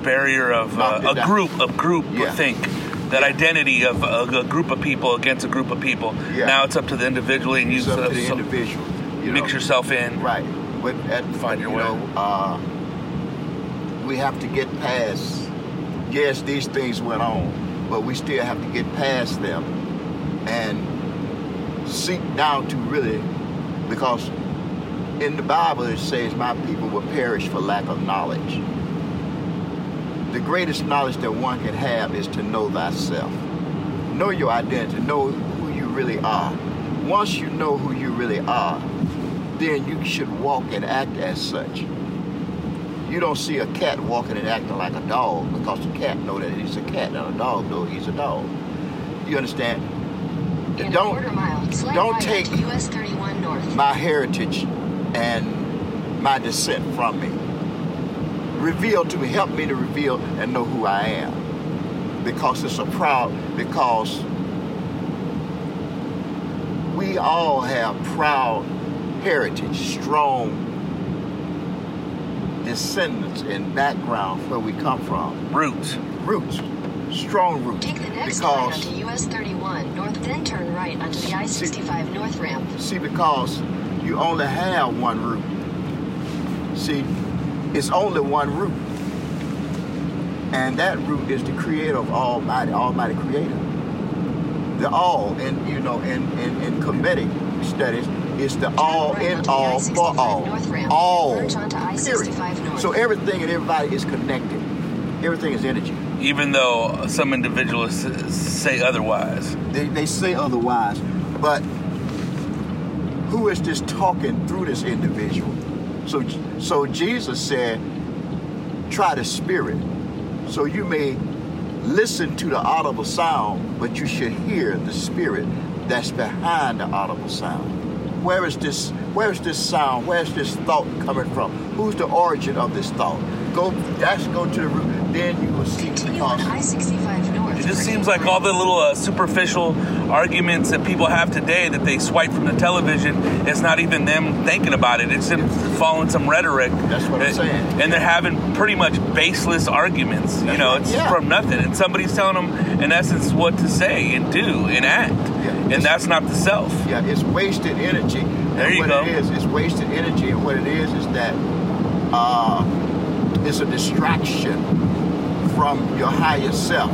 barrier of a group yeah. think that yeah. identity of a group of people against a group of people. Yeah. Now it's up to the individual, and it's up to the individual. You mix yourself in, right? But find your way. We have to get past. Yes, these things went on, but we still have to get past them and seek now to really, because in the Bible it says, my people will perish for lack of knowledge. The greatest knowledge that one can have is to know thyself. Know your identity, know who you really are. Once you know who you really are, then you should walk and act as such. You don't see a cat walking and acting like a dog, because the cat know that he's a cat and a dog know he's a dog. You understand? Don't take US 31 north. My heritage and my descent from me. Reveal to me, help me to reveal and know who I am. Because it's because we all have proud heritage, strong descendants and background where we come from. Roots. Strong roots. Take the next turn onto US 31 north, then turn right onto the I-65 north ramp. See, because you only have one route. See, it's only one route. And that route is the creator of Almighty Creator. The all, and you know, in comedic studies, it's the all in all for all. All. Period. So everything and everybody is connected. Everything is energy. Even though some individuals say otherwise. They say otherwise. But who is this talking through this individual? So Jesus said, try the spirit. So you may listen to the audible sound, but you should hear the spirit that's behind the audible sound. Where is this? Where's this sound? Where's this thought coming from? Who's the origin of this thought? Go to the root. Then you will see. Continue on I-65 north. It just seems like all the little superficial arguments that people have today that they swipe from the television. It's not even them thinking about it. It's them following some rhetoric. That's what I'm saying. And they're having pretty much baseless arguments. That's from nothing. And somebody's telling them, in essence, what to say and do and act. And that's not the self. Yeah, it's wasted energy. It's wasted energy, and what it is that it's a distraction from your higher self.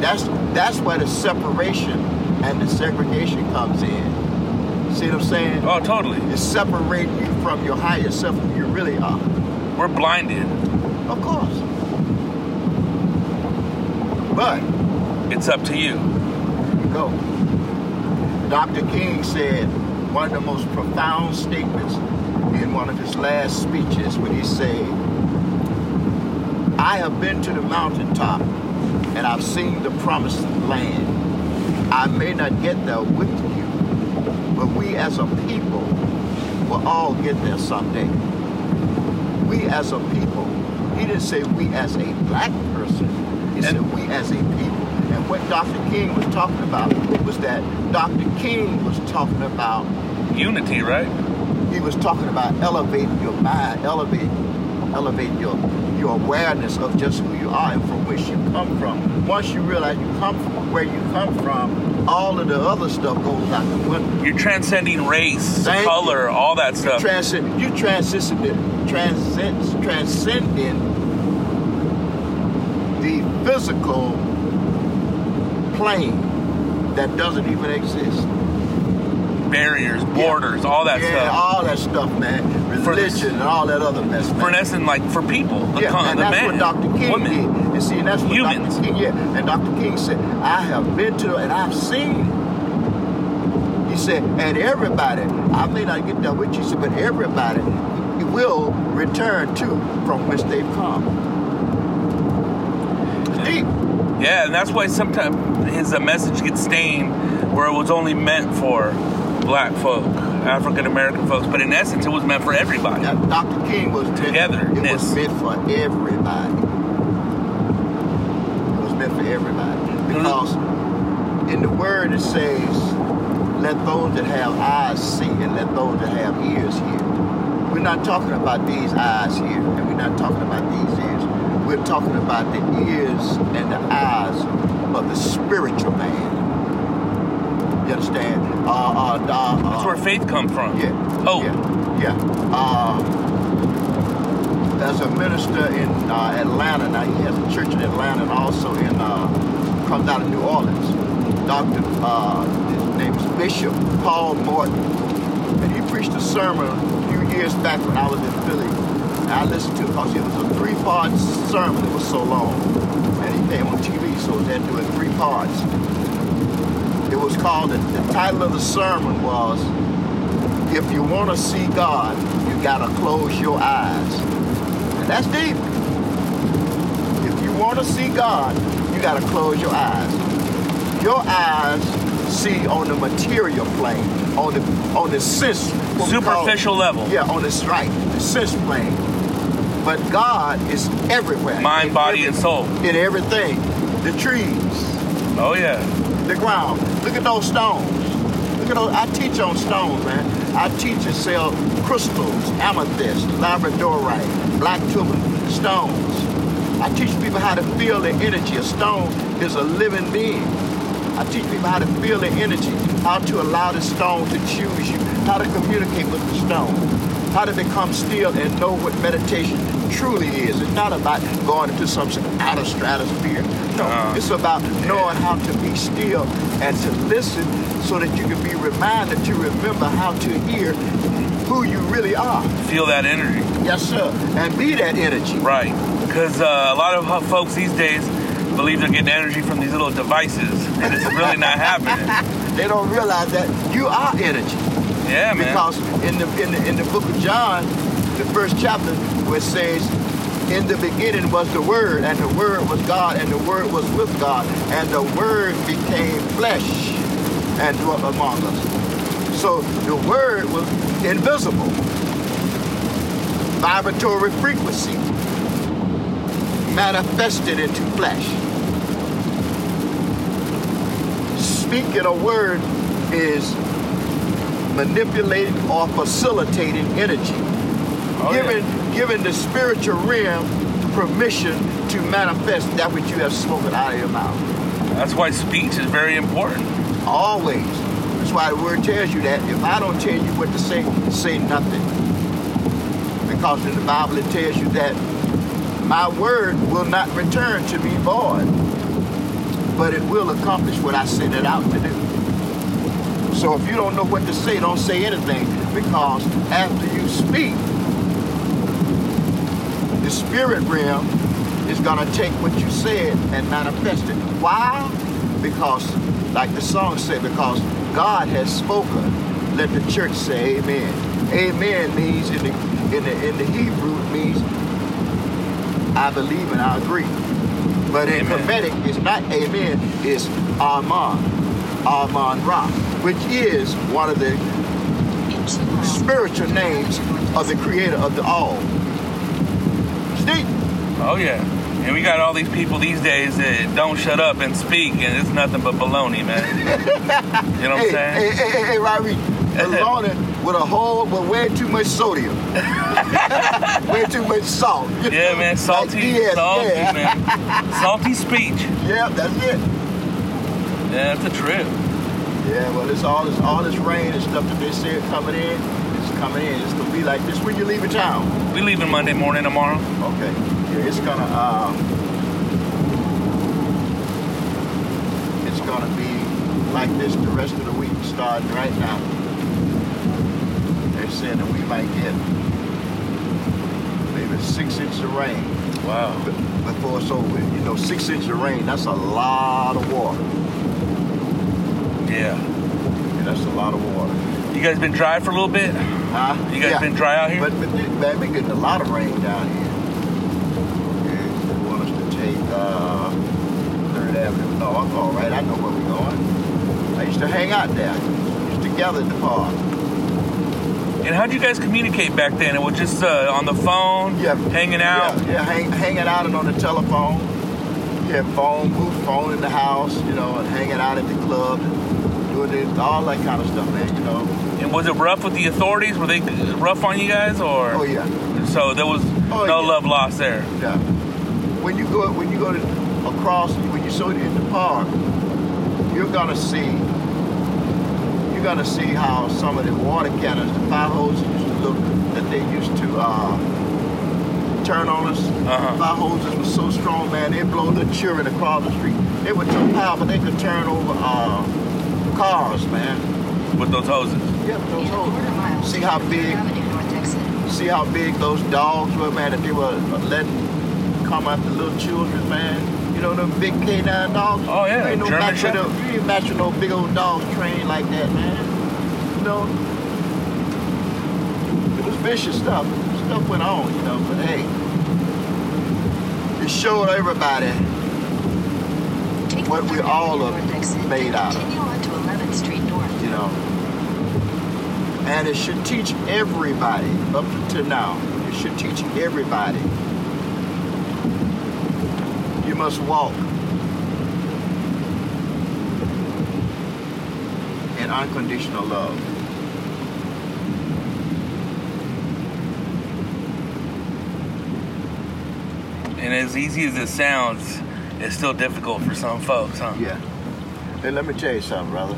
That's where the separation and the segregation comes in. See what I'm saying? Oh, totally. It's separating you from your higher self, who you really are. We're blinded. Of course. But it's up to you. Here you go. Dr. King said one of the most profound statements in one of his last speeches when he said, I have been to the mountaintop and I've seen the promised land. I may not get there with you, but we as a people will all get there someday. We as a people. He didn't say we as a black person. He said we as a people. And what Dr. King was talking about was that Dr. King was talking about unity, right? He was talking about elevating your mind, elevate your awareness of just who you are and from which you come from. Once you realize you come from where you come from, all of the other stuff goes out the window. You're transcending race, color, all that stuff. Transcending the physical plane that doesn't even exist. Barriers, borders, all that stuff. Yeah, all that stuff, man. Religion and all that other mess, man. For an essence, like, for people. What Dr. King did. And see, that's what Dr. King, and Dr. King said, I have been to, and I've seen. He said, and everybody, I may not get done with you, but everybody will return to from which they've come. It's deep. Yeah, and that's why sometimes his message gets stained where it was only meant for black folk, African American folks, but in essence, it was meant for everybody. Now, Dr. King was together. It was meant for everybody. It was meant for everybody because in the word it says, "Let those that have eyes see, and let those that have ears hear." We're not talking about these eyes here, and we're not talking about these ears. We're talking about the ears and the eyes of the spiritual man. You understand? That's where faith comes from. Yeah. Oh. Yeah. There's a minister in Atlanta. Now, he has a church in Atlanta and also in, comes out of New Orleans. Dr. His name is Bishop Paul Morton. And he preached a sermon a few years back when I was in Philly. And I listened to it because it was a three-part sermon. It was so long. And he came on TV, so they had to do it in three parts. It was called, the title of the sermon was, If You Want to See God, You Gotta Close Your Eyes. And that's deep. If you want to see God, you gotta close your eyes. Your eyes see on the material plane, on the sense. Superficial level. Yeah, on this, right, the sense plane. But God is everywhere. Mind, body, and soul. In everything. The trees. Oh, yeah. The ground. Look at those stones. Look at those. I teach on stones, man. I teach and sell crystals, amethyst, labradorite, black tulip stones. I teach people how to feel the energy. A stone is a living being. I teach people how to feel the energy, how to allow the stone to choose you, how to communicate with the stone, how to become still and know what meditation truly is. It's not about going into some outer stratosphere. No, it's about knowing how to be still and to listen so that you can be reminded to remember how to hear who you really are. Feel that energy. Yes, sir. And be that energy. Right. Because a lot of folks these days believe they're getting energy from these little devices, and it's really not happening. They don't realize that you are energy. Yeah, man. Because in the book of John, the first chapter, where it says, in the beginning was the Word, and the Word was God, and the Word was with God, and the Word became flesh and dwelt among us. So the Word was invisible, vibratory frequency, manifested into flesh. Speaking a word is manipulating or facilitating energy. Giving the spiritual realm permission to manifest that which you have spoken out of your mouth. That's why speech is very important. Always. That's why the word tells you that. If I don't tell you what to say, say nothing. Because in the Bible it tells you that My word will not return to me void, but it will accomplish what I sent it out to do. So if you don't know what to say, don't say anything, because after you speak, the spirit realm is going to take what you said and manifest it. Why? Because, like the song said, because God has spoken, let the church say amen. Amen means, in the Hebrew, it means, I believe and I agree. But in prophetic, it's not amen, it's Amon Ra, which is one of the spiritual names of the creator of the all. Steve? Oh, yeah. And we got all these people these days that don't shut up and speak, and it's nothing but baloney, man. You know what I'm saying? Hey, Rodrigo. Baloney with way too much sodium. Way too much salt. Yeah, man. Salty, man. Salty speech. Yeah, that's it. Yeah, it's a trip. Yeah, well, it's all this rain and stuff that they said coming in. It's coming in. It's going to be like this when you leave town. We leaving Monday morning tomorrow. Okay. It's gonna be like this the rest of the week, starting right now. They're saying that we might get maybe 6 inches of rain. Wow. Before it's over. You know, 6 inches of rain, that's a lot of water. Yeah, that's a lot of water. You guys been dry for a little bit? Huh? You guys been dry out here? But been getting a lot of rain down here. Third Avenue North, all right, I know where we're going. I used to hang out there. Used to gather in the park. And how'd you guys communicate back then? It was just on the phone, hanging out? Yeah, hanging out and on the telephone. Yeah, phone in the house, you know, and hanging out at the club, doing this, all that kind of stuff, man, you know. And was it rough with the authorities? Were they rough on you guys, or? Oh, yeah. So there was no love lost there? Yeah. When you go in the park, you're gonna see how some of the water cannons, the fire hoses turn on us. Uh-huh. Fire hoses were so strong, man, they blow the children across the street. They were too powerful, they could turn over cars, man. With those hoses. Yeah, with those hoses. See how big those dogs were, man, that they were letting come after little children, man. You know them big K9 dogs? Oh, yeah. You ain't matching no big old dogs trained like that, man. You know, it was vicious stuff. Stuff went on, you know, but hey, it showed everybody what we all are made out of. Continue on to 11th Street North. You know, and it should teach everybody, up to now, it should teach everybody. You must walk in unconditional love. And as easy as it sounds, it's still difficult for some folks, huh? Yeah. Hey, let me tell you something, brother.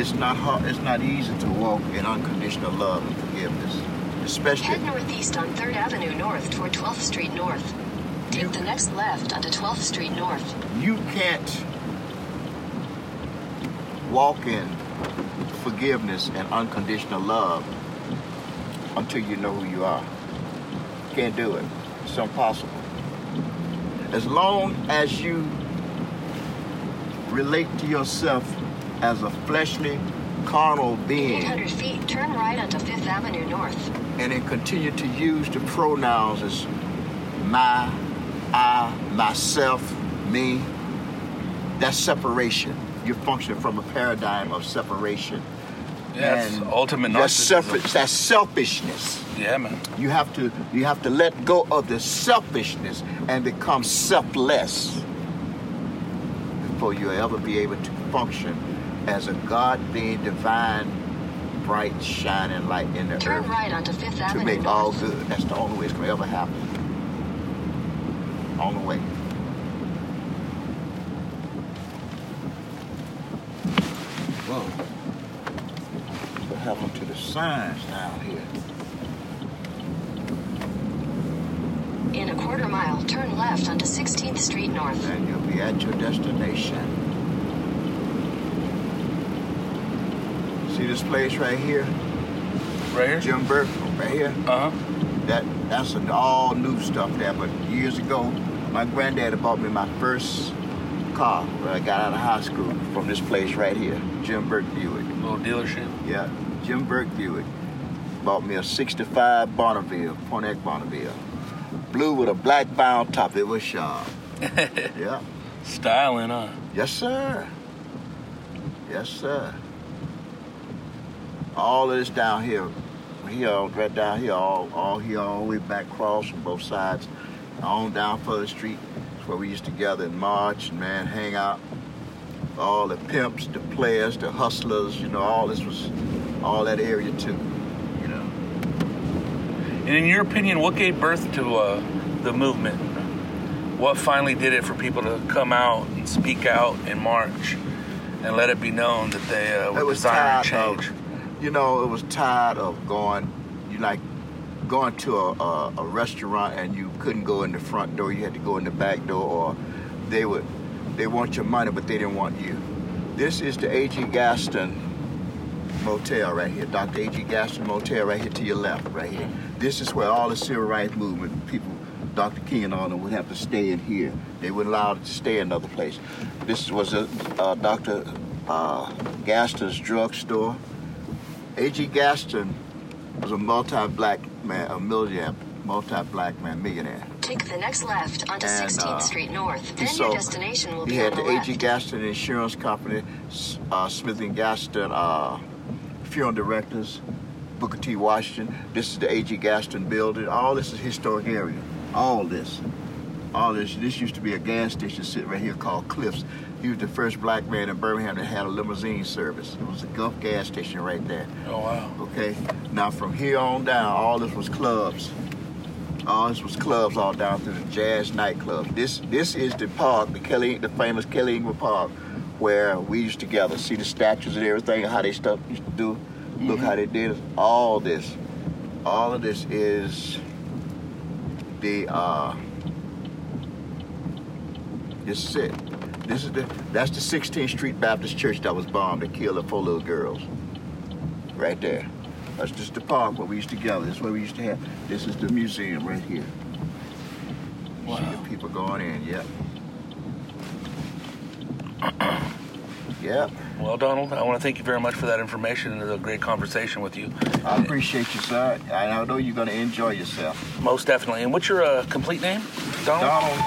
It's not hard. It's not easy to walk in unconditional love and forgiveness. Especially. Head northeast on 3rd Avenue North toward 12th Street North. Take the next left onto 12th Street North. You can't walk in forgiveness and unconditional love until you know who you are. Can't do it. It's impossible. As long as you relate to yourself as a fleshly, carnal being. 800 feet, turn right onto 5th Avenue North. And then continue to use the pronouns as my, I, myself, me. That's separation. You function from a paradigm of separation. That's ultimate narcissism. That's selfishness. Yeah, man. You have to let go of the selfishness and become selfless before you'll ever be able to function as a God being divine, bright, shining light in the turn earth right onto Fifth Avenue to make all good. That's the only way it's going to ever happen. On the way. Whoa. What happened to the signs down here? In a quarter mile, turn left onto 16th Street North. And you'll be at your destination. See this place right here? Right here? Jim Burke, right here? Uh-huh. That's all new stuff there, but years ago, my granddaddy bought me my first car when I got out of high school from this place right here, Jim Burke Buick. Little dealership? Yeah, Jim Burke Buick. Bought me a 65 Bonneville, Pontiac Bonneville. Blue with a black bound top, it was sharp. Yeah. Styling, huh? Yes, sir. Yes, sir. All of this down here, right down here, all here, all the way back across from both sides, on down further street, is where we used to gather and march and, man, hang out. All the pimps, the players, the hustlers, you know, all this was, all that area too, you know. And in your opinion, what gave birth to the movement? What finally did it for people to come out and speak out and march and let it be known that they were desiring change? You know, it was tired of going to a restaurant and you couldn't go in the front door. You had to go in the back door, or they want your money, but they didn't want you. This is the A.G. Gaston Motel right here, Dr. A.G. Gaston Motel right here to your left, right here. This is where all the civil rights movement people, Dr. King and all them, would have to stay in here. They wouldn't allow them to stay in another place. This was Dr. Gaston's drugstore. A.G. Gaston was a multi-black millionaire. Take the next left onto 16th Street North. Then your destination will be on the left. He had the A.G. Gaston Insurance Company, Smith & Gaston Funeral Directors, Booker T. Washington. This is the A.G. Gaston building. All this is historic area. All this. This used to be a gas station sitting right here called Cliff's. He was the first black man in Birmingham that had a limousine service. It was a Gulf gas station right there. Oh, wow. Okay. Now, from here on down, all this was clubs. All this was clubs all down through the jazz nightclub. This is the park, the famous Kelly Ingram Park, where we used to gather, see the statues and everything, how they stuff used to do, look how they did it. All this. All of this is the, it's it. That's the 16th Street Baptist Church that was bombed and killed the 4 little girls. Right there. That's just the park where we used to gather. That's where we used to have. This is the museum right here. Wow. See the people going in, yep. Yep. Well, Donald, I want to thank you very much for that information and a great conversation with you. I appreciate you, sir. I know you're going to enjoy yourself. Most definitely. And what's your complete name? Donald.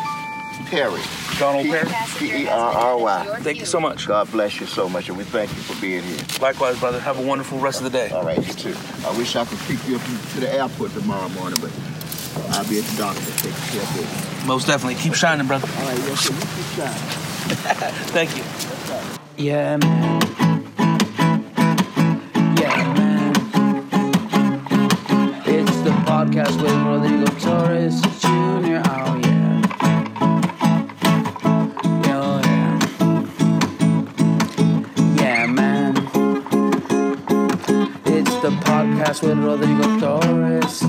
Perry. Donald Perry? Perry. Thank you so much. God bless you so much, and we thank you for being here. Likewise, brother. Have a wonderful rest of the day. All right, you too. I wish I could pick you up to the airport tomorrow morning, but I'll be at the doctor to take care of it. Most definitely. Keep shining, brother. All right, yes, sir. You keep shining. Thank you. Yeah, man. It's the podcast with Rodrigo Torres Jr. Oh, yeah. Podcast with Rodrigo Torres.